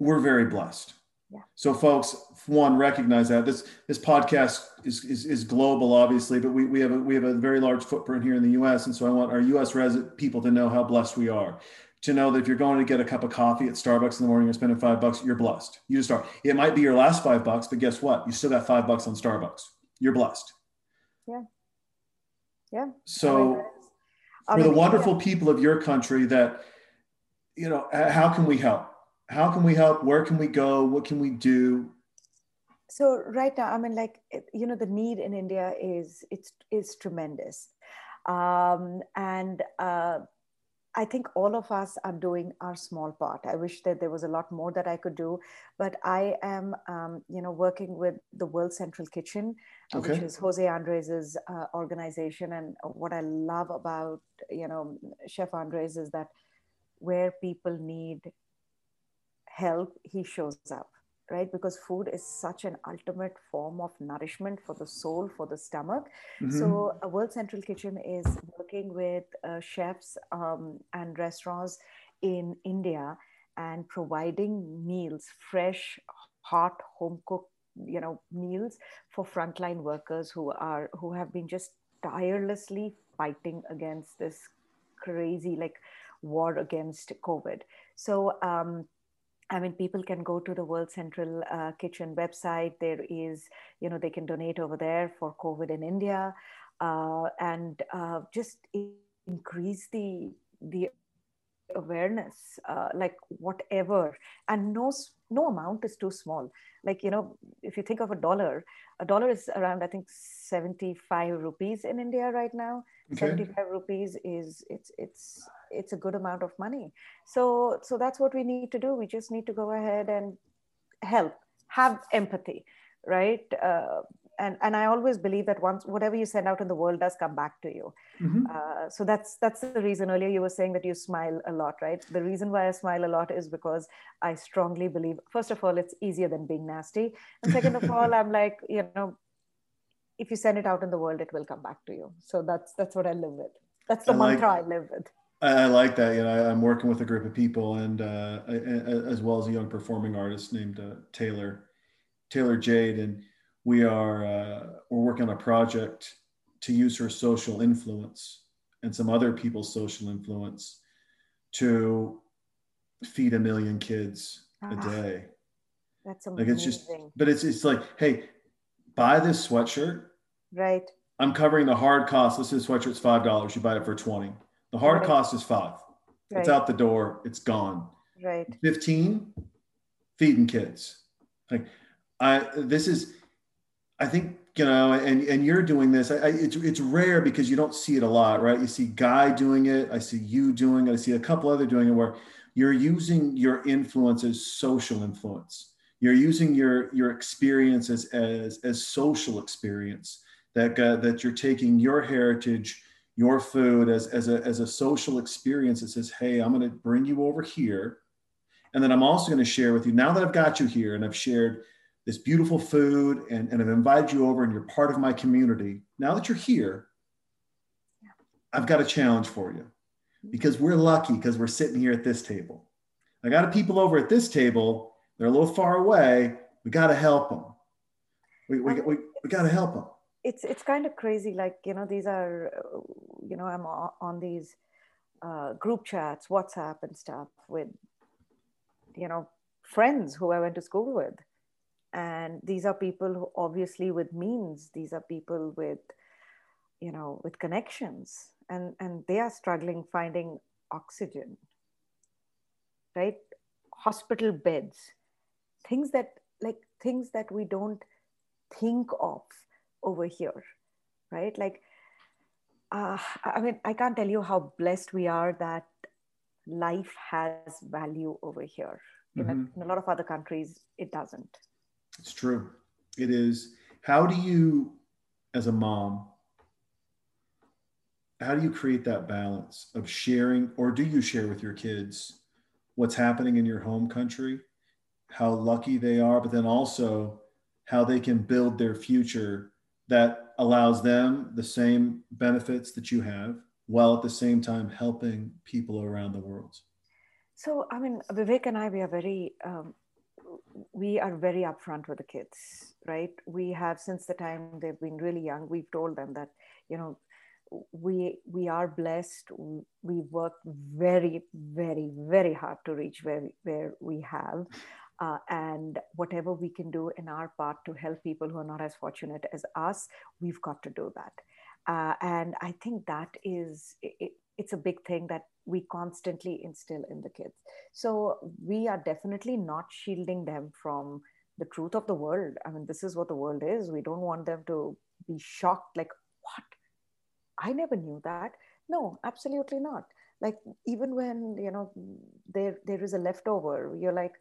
we're very blessed. Yeah. So folks, one, recognize that this, this podcast is, is, is global, obviously, but we, we have a, we have a very large footprint here in the U S. And so I want our U S resident people to know how blessed we are. to know that if you're going to get a cup of coffee at Starbucks in the morning, you're spending five bucks, you're blessed. You just are. It might be your last five bucks, but guess what? You still got five bucks on Starbucks. You're blessed. Yeah. Yeah. So I mean, for the wonderful yeah. people of your country that, you know, how can we help? How can we help? Where can we go? What can we do? So right now, I mean, like, you know, the need in India is, it's, is tremendous. Um, and, uh, I think all of us are doing our small part. I wish that there was a lot more that I could do, but I am, um, you know, working with the World Central Kitchen, okay. which is Jose Andres's uh, organization. And what I love about, you know, Chef Andres is that where people need help, he shows up, right? Because food is such an ultimate form of nourishment for the soul, for the stomach. Mm-hmm. So uh, World Central Kitchen is working with uh, chefs um, and restaurants in India and providing meals, fresh, hot, home-cooked, you know, meals for frontline workers who are, who have been just tirelessly fighting against this crazy, like, war against COVID. So, um, I mean, people can go to the World Central uh, Kitchen website. There is, you know, they can donate over there for COVID in India, uh, and uh, just increase the the awareness, uh, like whatever. And no no amount is too small. Like, you know, if you think of a dollar, a dollar is around, I think, seventy-five rupees in India right now. Okay. seventy-five rupees is it's it's it's a good amount of money. So so that's what we need to do. We just need to go ahead and help, have empathy, right? Uh, and and I always believe that once whatever you send out in the world does come back to you. Mm-hmm. Uh, so that's that's the reason earlier you were saying that you smile a lot, right? The reason why I smile a lot is because I strongly believe, first of all, it's easier than being nasty, and second of all, I'm like, you know, if you send it out in the world, it will come back to you. So that's that's what I live with. That's the I mantra like, I live with. I like that. You know, I, I'm working with a group of people, and uh, I, I, as well as a young performing artist named uh, Taylor Taylor Jade, and we are uh, we're working on a project to use her social influence and some other people's social influence to feed a million kids ah, a day. That's amazing. Like, it's just, but it's it's like, hey, buy this sweatshirt. Right. I'm covering the hard cost. Let's say the sweatshirt's five dollars. You buy it for twenty. The hard right. cost is five. Right. It's out the door. It's gone. Right. fifteen, feeding kids. Like, I, this is, I think, you know, and, and you're doing this. I, I, it's, it's rare because you don't see it a lot, right? You see Guy doing it. I see you doing it. I see a couple other doing it, where you're using your influence as social influence. You're using your, your experiences as, as social experience, that, uh, that you're taking your heritage, your food as, as, a, as a social experience that says, hey, I'm going to bring you over here. And then I'm also going to share with you, now that I've got you here and I've shared this beautiful food and, and I've invited you over and you're part of my community, now that you're here, I've got a challenge for you, because we're lucky because we're sitting here at this table. I got people over at this table. They're a little far away. We got to help them. We we, we, we got to help them. It's it's kind of crazy. Like, you know, these are, you know, I'm on these uh, group chats, WhatsApp and stuff with, you know, friends who I went to school with. And these are people who obviously with means, these are people with, you know, with connections, and, and they are struggling finding oxygen, right? Hospital beds. Things that, like, things that we don't think of over here, right? Like, uh, I mean, I can't tell you how blessed we are that life has value over here. Mm-hmm. in, a, in a lot of other countries, it doesn't. It's true. It is. How do you, as a mom, how do you create that balance of sharing, or do you share with your kids what's happening in your home country, how lucky they are, but then also how they can build their future that allows them the same benefits that you have, while at the same time helping people around the world? So, I mean, Vivek and I, we are very, um, we are very upfront with the kids, right? We have, since the time they've been really young, we've told them that, you know, we we are blessed. We've worked very, very, very hard to reach where we, where we have. Uh, and whatever we can do in our part to help people who are not as fortunate as us, we've got to do that. Uh, and I think that is, it, it's a big thing that we constantly instill in the kids. So we are definitely not shielding them from the truth of the world. I mean, this is what the world is. We don't want them to be shocked, like, what? I never knew that. No, absolutely not. Like, even when, you know, there there is a leftover, you're like,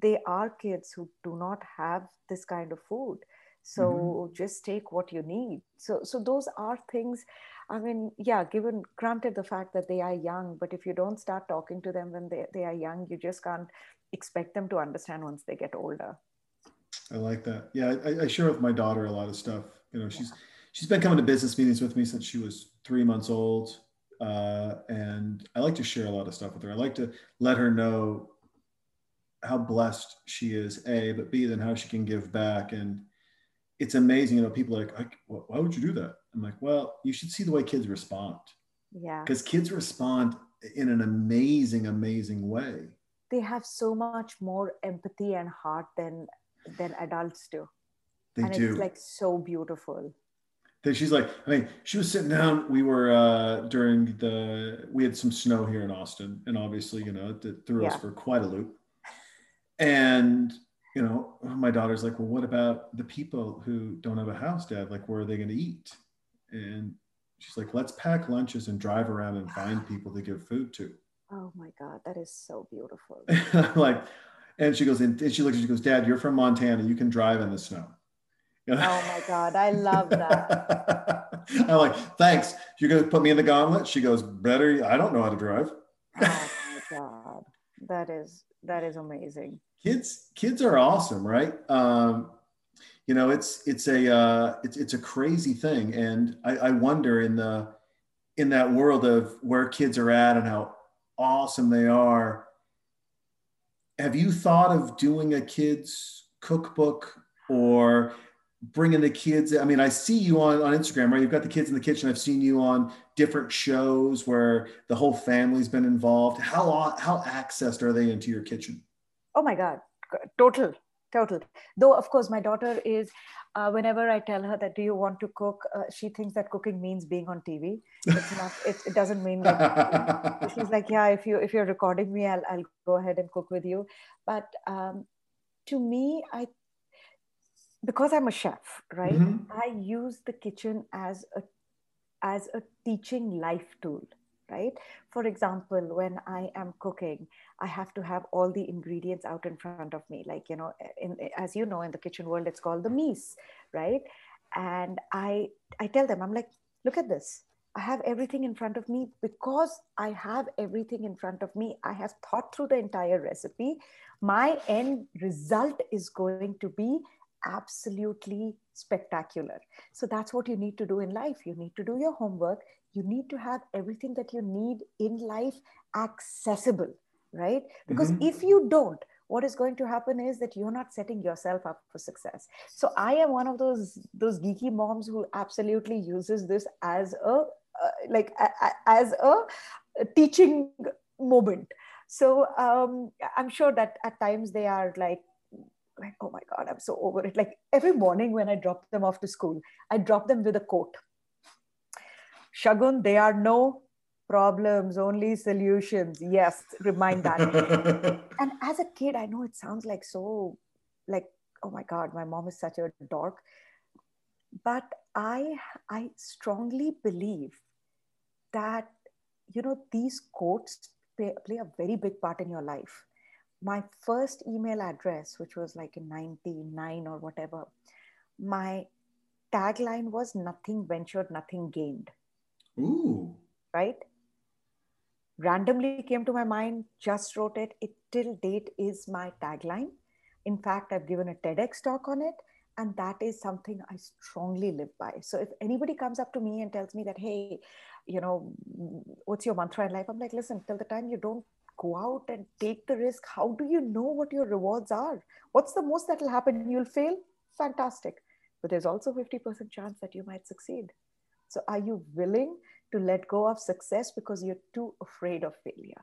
they are kids who do not have this kind of food. So mm-hmm. just take what you need. So so those are things, I mean, yeah, given, granted the fact that they are young, but if you don't start talking to them when they, they are young, you just can't expect them to understand once they get older. I like that. Yeah, I, I share with my daughter a lot of stuff. You know, she's, yeah. she's been coming to business meetings with me since she was three months old. Uh, and I like to share a lot of stuff with her. I like to let her know how blessed she is, A, but B, then how she can give back. And it's amazing, you know, people are like, I, why would you do that? I'm like, well, you should see the way kids respond. Yeah. Because kids respond in an amazing, amazing way. They have so much more empathy and heart than than adults do. They and do. It's like so beautiful. Then she's like, I mean, she was sitting down, we were uh, during the, we had some snow here in Austin, and obviously, you know, it threw yeah. us for quite a loop. And, you know, my daughter's like, well, what about the people who don't have a house, Dad? Like, where are they going to eat? And she's like, let's pack lunches and drive around and find people to give food to. Oh my God, that is so beautiful. Like, and she goes, and she looks and she goes, Dad, you're from Montana. You can drive in the snow. You know? Oh my God, I love that. I'm like, thanks. You're going to put me in the gauntlet? She goes, better, I don't know how to drive. Oh my God, that is, that is amazing. Kids, kids are awesome, right? Um, you know, it's, it's a, uh, it's, it's a crazy thing. And I, I wonder in the, in that world of where kids are at and how awesome they are. Have you thought of doing a kids cookbook or bringing the kids? I mean, I see you on, on Instagram, right? You've got the kids in the kitchen. I've seen you on different shows where the whole family's been involved. How, how accessed are they into your kitchen? Oh my God, total, total. Though, of course, my daughter is, uh, whenever I tell her that, do you want to cook? Uh, she thinks that cooking means being on T V. It's not, it, it doesn't mean that. She's like, yeah, if, you, if you're recording me, I'll, I'll go ahead and cook with you. But um, to me, I because I'm a chef, right? Mm-hmm. I use the kitchen as a, as a teaching life tool, right? For example, when I am cooking, I have to have all the ingredients out in front of me. Like, you know, in, as you know, in the kitchen world, it's called the mise, right? And I, I tell them, I'm like, look at this. I have everything in front of me. Because I have everything in front of me, I have thought through the entire recipe. My end result is going to be absolutely spectacular. So that's what you need to do in life. You need to do your homework. You need to have everything that you need in life accessible, right? Because mm-hmm. if you don't, what is going to happen is that you're not setting yourself up for success. So I am one of those, those geeky moms who absolutely uses this as a, uh, like a, a, as a teaching moment. So um, I'm sure that at times they are like, like, oh my God, I'm so over it. Like every morning when I drop them off to school, I drop them with a quote. Shagun, there are no problems, only solutions. Yes, remind that. And as a kid, I know it sounds like so, like, oh my God, my mom is such a dork. But I, I strongly believe that, you know, these quotes play, play a very big part in your life. My first email address, which was like in ninety-nine or whatever, my tagline was nothing ventured, nothing gained. Ooh. Right? Randomly came to my mind, just wrote it. It till date is my tagline. In fact, I've given a TEDx talk on it. And that is something I strongly live by. So if anybody comes up to me and tells me that, hey, you know, what's your mantra in life? I'm like, listen, till the time you don't go out and take the risk, how do you know what your rewards are? What's the most that will happen? You'll fail? Fantastic. But there's also a fifty percent chance that you might succeed. So are you willing to let go of success because you're too afraid of failure?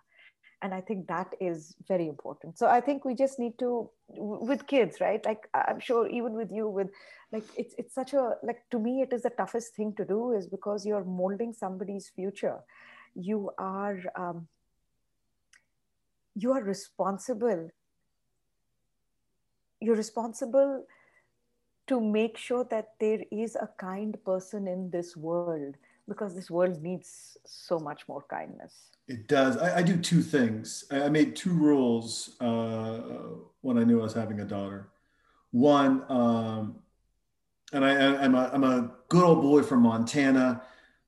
And I think that is very important. So I think we just need to, with kids, right? Like, I'm sure even with you, with like, it's, it's such a, like, to me, it is the toughest thing to do, is because you're molding somebody's future. You are, um, you are responsible. You're responsible to make sure that there is a kind person in this world, because this world needs so much more kindness. It does. I, I do two things. I, I made two rules uh, when I knew I was having a daughter. One, um, and I, I, I'm, a, I'm a good old boy from Montana.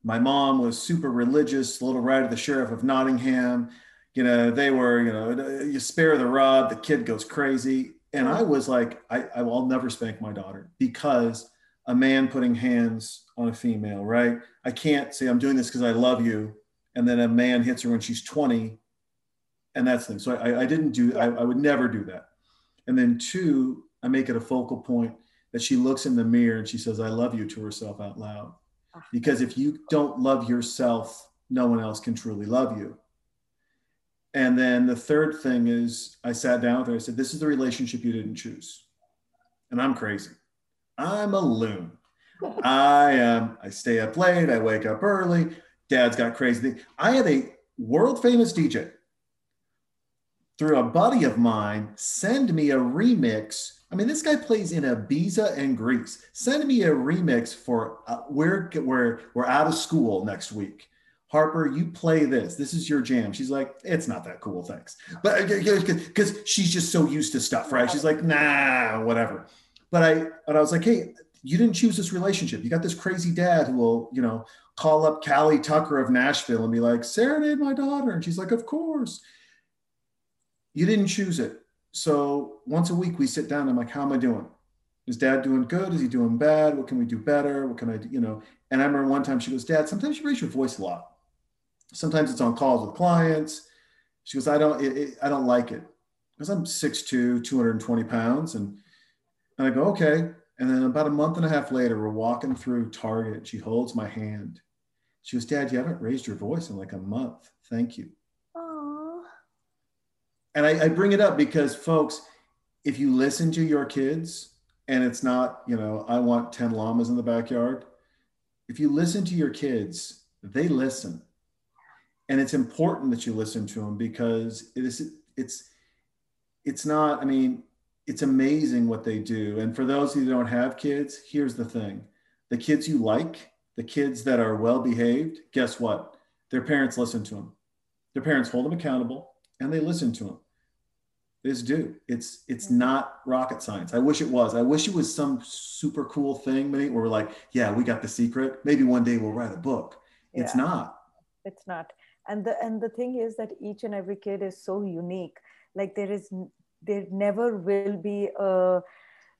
My mom was super religious, Little Rider, the Sheriff of Nottingham. You know, they were, you know, you spare the rod, the kid goes crazy. And I was like, I, I will never spank my daughter, because a man putting hands on a female, right? I can't say I'm doing this because I love you, and then a man hits her when she's twenty, and that's the thing. So I, I didn't do, I, I would never do that. And then two, I make it a focal point that she looks in the mirror and she says, I love you, to herself out loud. Because if you don't love yourself, no one else can truly love you. And then the third thing is, I sat down with her. I said, this is the relationship you didn't choose. And I'm crazy. I'm a loon. I am. I stay up late. I wake up early. Dad's got crazy things. I had a world famous D J, through a buddy of mine, send me a remix. I mean, this guy plays in Ibiza and Greece. Send me a remix for uh, we're, we're, we're out of school next week. Harper, you play this. This is your jam. She's like, it's not that cool, thanks. But because she's just so used to stuff, right? She's like, nah, whatever. But I, but I was like, hey, you didn't choose this relationship. You got this crazy dad who will, you know, call up Callie Tucker of Nashville and be like, serenade my daughter. And she's like, of course. You didn't choose it. So once a week we sit down. I'm like, how am I doing? Is dad doing good? Is he doing bad? What can we do better? What can I do? You know? And I remember one time she goes, dad, sometimes you raise your voice a lot. Sometimes it's on calls with clients. She goes, I don't, it, it, I don't like it. Because I'm six foot two, two hundred twenty pounds. And, and I go, okay. And then about a month and a half later, we're walking through Target. She holds my hand. She goes, dad, you haven't raised your voice in like a month. Thank you. Aww. And I, I bring it up because, folks, if you listen to your kids, and it's not, you know, I want ten llamas in the backyard. If you listen to your kids, they listen. And it's important that you listen to them, because it is, it's, it's not, I mean, it's amazing what they do. And for those who don't have kids, here's the thing. The kids you like, the kids that are well-behaved, guess what? Their parents listen to them. Their parents hold them accountable and they listen to them. They just do. It's, it's not rocket science. I wish it was. I wish it was some super cool thing, maybe, where we're like, yeah, we got the secret. Maybe one day we'll write a book. Yeah. It's not. It's not. And the, and the thing is that each and every kid is so unique. Like there is, there never will be a,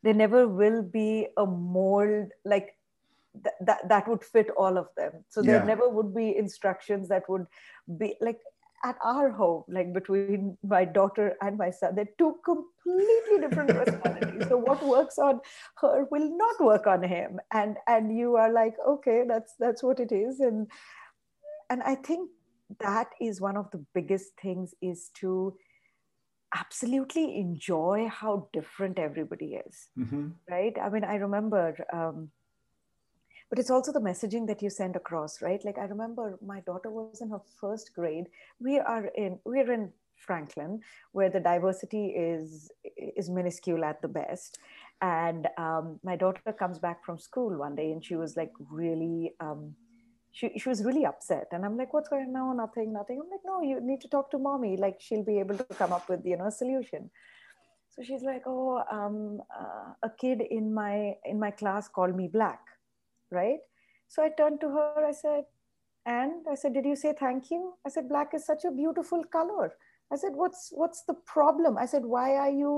there never will be a mold like th- that, that would fit all of them. So there yeah. never would be instructions that would be like at our home, like between my daughter and my son, they're two completely different personalities. So what works on her will not work on him. And, and you are like, okay, that's, that's what it is. And, and I think that is one of the biggest things, is to absolutely enjoy how different everybody is, mm-hmm. right? I mean, I remember, um, but it's also the messaging that you send across, right? Like I remember my daughter was in her first grade. We are in, we're in Franklin, where the diversity is, is minuscule at the best. And um, my daughter comes back from school one day and she was like really, um, She, she was really upset. And I'm like, what's going on? No, nothing, nothing. I'm like, no, you need to talk to mommy. Like, she'll be able to come up with, you know, a solution. So she's like, oh, um, uh, a kid in my, in my class called me black, right? So I turned to her, I said, and I said, did you say thank you? I said, black is such a beautiful color. I said, what's, what's the problem? I said, why are you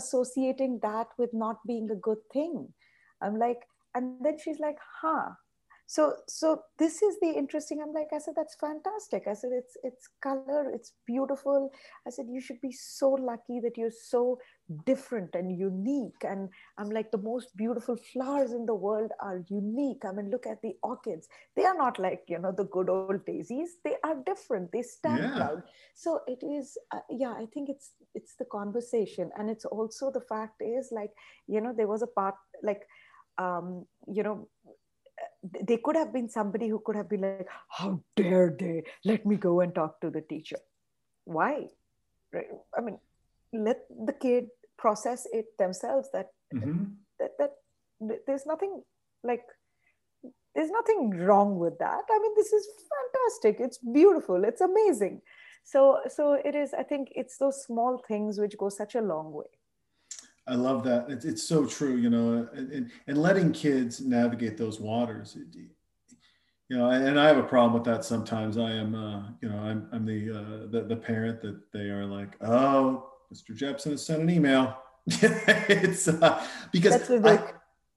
associating that with not being a good thing? I'm like, and then she's like, huh. So, so this is the interesting, I'm like, I said, that's fantastic. I said, it's, it's color, it's beautiful. I said, you should be so lucky that you're so different and unique. And I'm like, the most beautiful flowers in the world are unique. I mean, look at the orchids. They are not like, you know, the good old daisies. They are different. They stand yeah. out. So it is, uh, yeah, I think it's, it's the conversation. And it's also the fact is like, you know, there was a part like, um, you know, they could have been somebody who could have been like, how dare they, let me go and talk to the teacher. Why? Right? I mean, let the kid process it themselves that, mm-hmm. that, that there's nothing like, there's nothing wrong with that. I mean, this is fantastic. It's beautiful. It's amazing. So, so it is, I think it's those small things which go such a long way. I love that. It's, it's so true, you know, and, and letting kids navigate those waters, you know, and I have a problem with that. Sometimes I am, uh, you know, I'm, I'm the, uh, the, the parent that they are like, oh, Mister Jepson has sent an email. It's uh, because, I,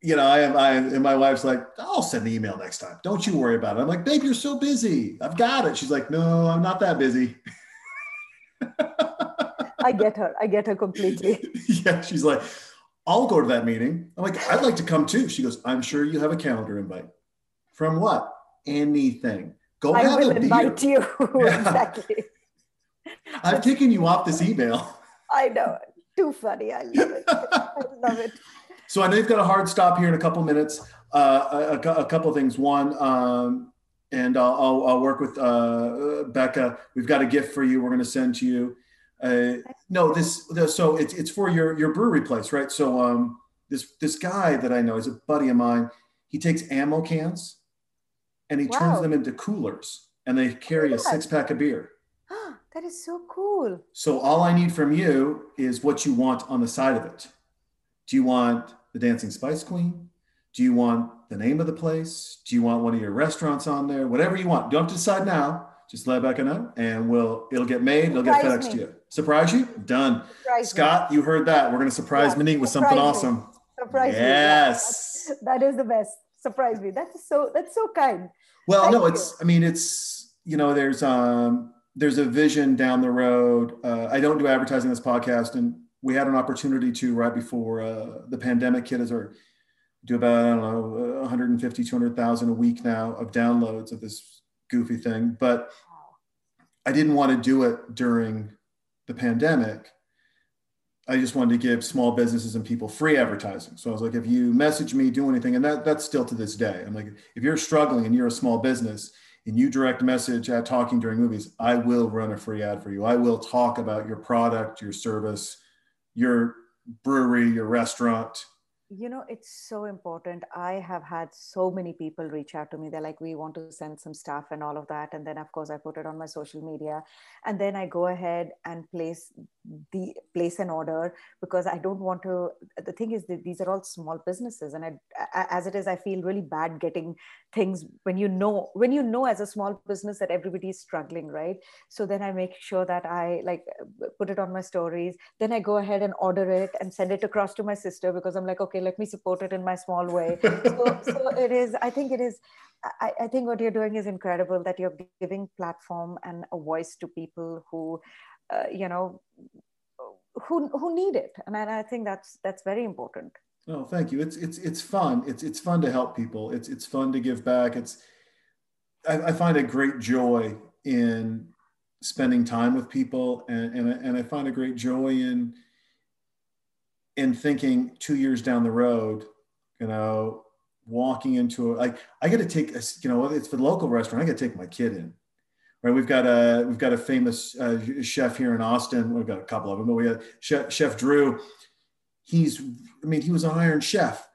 you know, I am, I am, and my wife's like, I'll send an email next time. Don't you worry about it. I'm like, babe, you're so busy. I've got it. She's like, no, I'm not that busy. I get her. I get her completely. Yeah. She's like, I'll go to that meeting. I'm like, I'd like to come too. She goes, I'm sure you have a calendar invite. From what? Anything. Go I have will a beer. Invite you. Yeah. Exactly. I've taken you off this email. I know. Too funny. I love it. I love it. So I know you've got a hard stop here in a couple minutes. Uh, a, a couple of things. One, um, and I'll, I'll, I'll work with uh, Becca. We've got a gift for you. We're going to send to you. Uh, no, this, so it's, it's for your, your brewery place, right? So um, this, this guy that I know is a buddy of mine. He takes ammo cans and he wow. turns them into coolers and they carry oh, a six pack of beer. That is so cool. So all I need from you is what you want on the side of it. Do you want the Dancing Spice Queen? Do you want the name of the place? Do you want one of your restaurants on there? Whatever you want. Don't decide now. Just let Becca know and we'll, it'll get made. It'll get FedExed to you. Surprise you? Done. Surprise Scott, me. You heard that. We're going to surprise yeah. Maneet with surprise something me. Awesome. Surprise yes. me. Yes. That is the best. Surprise me. That's so, that's so kind. Well, Thank no, you. it's, I mean, it's, you know, there's, um, there's a vision down the road. Uh, I don't do advertising on this podcast, and we had an opportunity to right before uh, the pandemic hit us, or do about, I don't know, one hundred fifty, two hundred thousand a week now of downloads of this goofy thing. But I didn't want to do it during the pandemic. I just wanted to give small businesses and people free advertising. So I was like, if you message me, do anything. And that that's still to this day. I'm like, if you're struggling and you're a small business and you direct message at Talking During Movies, I will run a free ad for you. I will talk about your product, your service, your brewery, your restaurant. You know, it's so important. I have had so many people reach out to me. They're like, we want to send some stuff and all of that. And then of course I put it on my social media, and then I go ahead and place the place an order, because I don't want to, the thing is that these are all small businesses. And I, as it is, I feel really bad getting things when you know, when you know, as a small business that everybody is struggling, right? So then I make sure that I like put it on my stories. Then I go ahead and order it and send it across to my sister, because I'm like, okay, let me support it in my small way. So, so it is, I think it is, I, I think what you're doing is incredible, that you're giving platform and a voice to people who, uh, you know, who who need it. And I, I think that's that's very important. Oh, thank you. It's it's it's fun. It's it's fun to help people. It's it's fun to give back. It's I, I find a great joy in spending time with people, and and I, and I find a great joy in and thinking two years down the road, you know, walking into a, like, I got to take, a, you know, it's the local restaurant. I got to take my kid in, right? We've got a, we've got a famous uh, chef here in Austin. We've got a couple of them, but we had Chef, chef Drew. He's, I mean, he was an Iron Chef.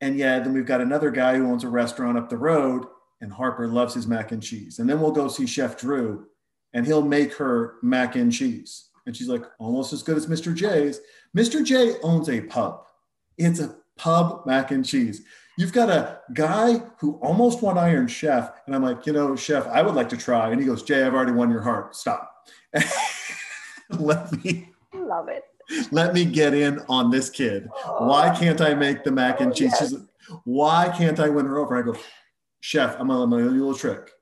And yeah, then we've got another guy who owns a restaurant up the road, and Harper loves his mac and cheese. And then we'll go see Chef Drew and he'll make her mac and cheese. And she's like, almost as good as Mister J's. Mister J owns a pub. It's a pub mac and cheese. You've got a guy who almost won Iron Chef. And I'm like, you know, Chef, I would like to try. And he goes, Jay, I've already won your heart. Stop. Let me love it. Let me get in on this kid. Oh. Why can't I make the mac and cheese? Oh, yes. She's like, why can't I win her over? I go, Chef, I'm on my little trick.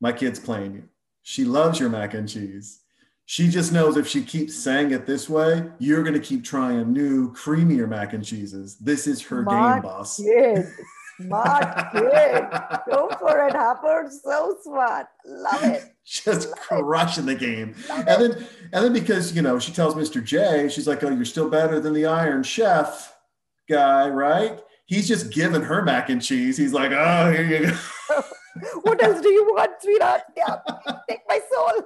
My kid's playing you. She loves your mac and cheese. She just knows if she keeps saying it this way, you're going to keep trying new, creamier mac and cheeses. This is her Smart game, boss. Kid. Smart kid. Go for it, Hopper. So smart. Love it. Just Love crushing it. the game. Love and then, and then because, you know, she tells Mister J, she's like, oh, you're still better than the Iron Chef guy, right? He's just giving her mac and cheese. He's like, oh, here you go. What else do you want, sweetheart? Yeah, take my soul.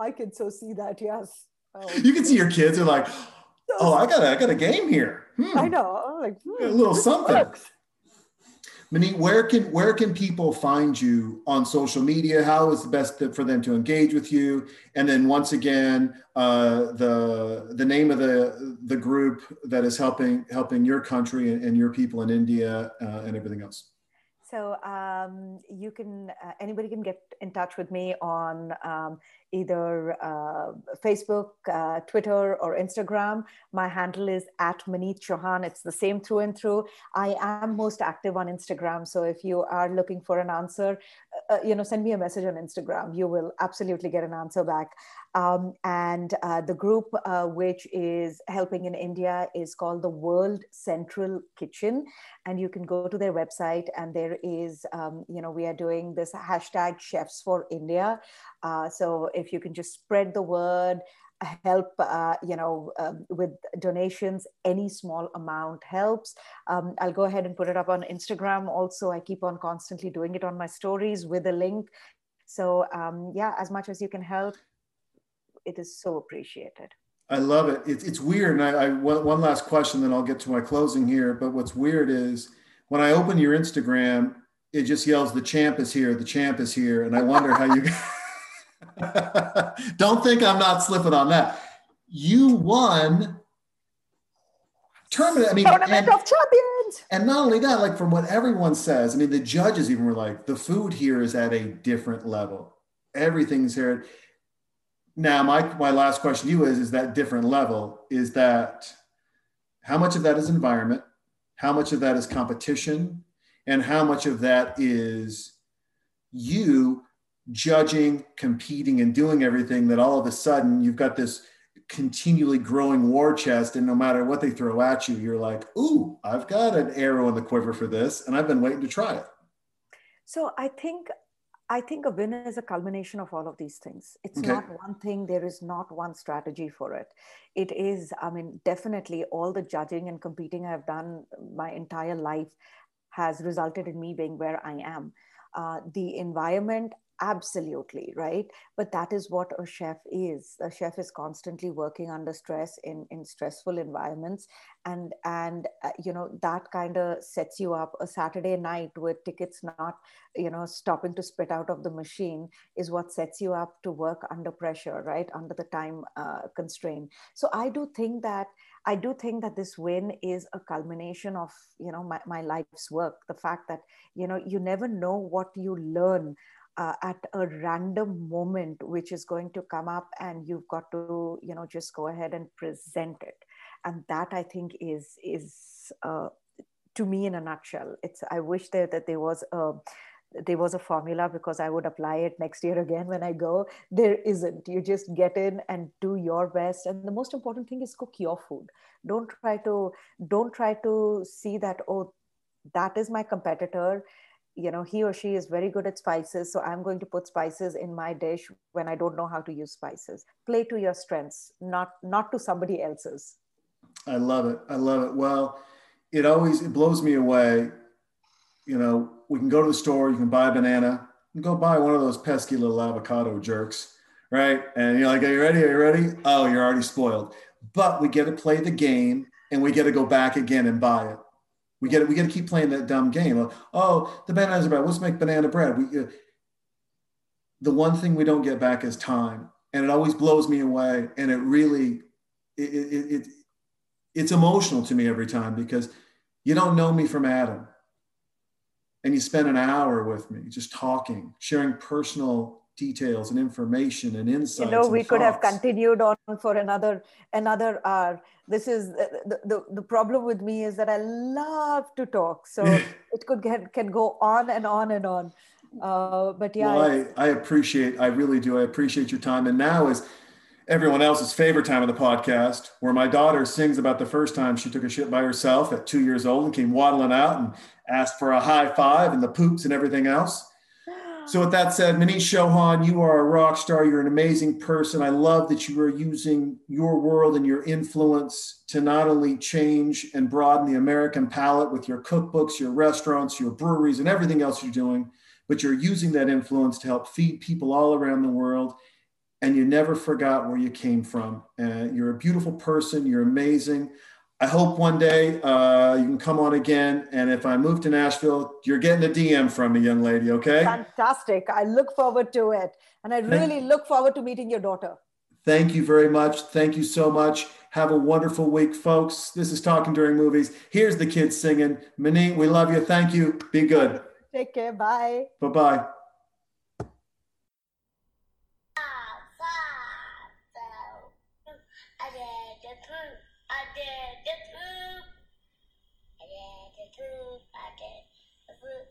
I can so see that, yes. Oh. You can see your kids are like, oh, I got a, I got a game here. Hmm. I know, I'm like hmm, a little something. Works. Maneet, where can where can people find you on social media? How is the best for them to engage with you? And then once again, uh, the the name of the the group that is helping helping your country and, and your people in India uh, and everything else. So um, you can, uh, anybody can get in touch with me on um, either uh, Facebook, uh, Twitter, or Instagram. My handle is at Maneet Chauhan. It's the same through and through. I am most active on Instagram. So if you are looking for an answer, uh, you know, send me a message on Instagram. You will absolutely get an answer back. Um, and uh, the group uh, which is helping in India is called the World Central Kitchen, and you can go to their website, and there is, um, you know, we are doing this hashtag Chefs for India. Uh, so if you can just spread the word, help, uh, you know, uh, with donations, any small amount helps. Um, I'll go ahead and put it up on Instagram. Also, I keep on constantly doing it on my stories with a link. So um, yeah, as much as you can help, it is so appreciated. I love it. It's, it's weird. And I, I one, one last question, then I'll get to my closing here. But what's weird is when I open your Instagram, it just yells, the champ is here, the champ is here. And I wonder how you, don't think I'm not slipping on that. You won tournament. I mean, tournament and, of champions. And not only that, like from what everyone says, I mean, the judges even were like, the food here is at a different level. Everything's here. Now, my, my last question to you is, is that different level, is that how much of that is environment, how much of that is competition, and how much of that is you judging, competing, and doing everything that all of a sudden you've got this continually growing war chest, and no matter what they throw at you, you're like, ooh, I've got an arrow in the quiver for this, and I've been waiting to try it. So I think... I think a win is a culmination of all of these things. It's okay. Not one thing. There is not one strategy for it. It is, I mean, definitely all the judging and competing I've done my entire life has resulted in me being where I am. Uh, the environment, absolutely, right? But that is what a chef is. A chef is constantly working under stress in, in stressful environments. And, and uh, you know, that kind of sets you up. A Saturday night with tickets not, you know, stopping to spit out of the machine is what sets you up to work under pressure, right? Under the time uh, constraint. So I do think that, I do think that this win is a culmination of, you know, my, my life's work. The fact that, you know, you never know what you learn Uh, at a random moment, which is going to come up, and you've got to, you know, just go ahead and present it. And that I think is, is uh, to me in a nutshell, it's, I wish that, that there was a, there was a formula, because I would apply it next year again when I go. There isn't. You just get in and do your best. And the most important thing is cook your food. Don't try to, don't try to see that, oh, that is my competitor. You know, he or she is very good at spices, so I'm going to put spices in my dish when I don't know how to use spices. Play to your strengths, not not to somebody else's. I love it. I love it. Well, it always it blows me away. You know, we can go to the store, you can buy a banana, you can go buy one of those pesky little avocado jerks, right? And you're like, are you ready? Are you ready? Oh, you're already spoiled. But we get to play the game, and we get to go back again and buy it. We get we got to keep playing that dumb game. Oh, the bananas are bread. Let's make banana bread. We, uh, the one thing we don't get back is time, and it always blows me away. And it really, it, it, it it's emotional to me every time, because you don't know me from Adam, and you spend an hour with me just talking, sharing personal details and information and insights. You know, we could have continued on for another another hour. This is the, the the problem with me is that I love to talk. So it could get, can go on and on and on. Uh, but yeah, well, I, I appreciate, I really do. I appreciate your time. And now is everyone else's favorite time of the podcast, where my daughter sings about the first time she took a shit by herself at two years old and came waddling out and asked for a high five and the poops and everything else. So with that said, Maneet Chauhan, you are a rock star. You're an amazing person. I love that you are using your world and your influence to not only change and broaden the American palate with your cookbooks, your restaurants, your breweries, and everything else you're doing, but you're using that influence to help feed people all around the world. And you never forgot where you came from. Uh, you're a beautiful person. You're amazing. I hope one day uh, you can come on again. And if I move to Nashville, you're getting a D M from me, young lady, okay? Fantastic. I look forward to it. And I really look forward to meeting your daughter. Thank you very much. Thank you so much. Have a wonderful week, folks. This is Talking During Movies. Here's the kids singing. Maneet, we love you. Thank you. Be good. Take care. Bye. Bye-bye. I did the poop. I did the poop. I did the poop.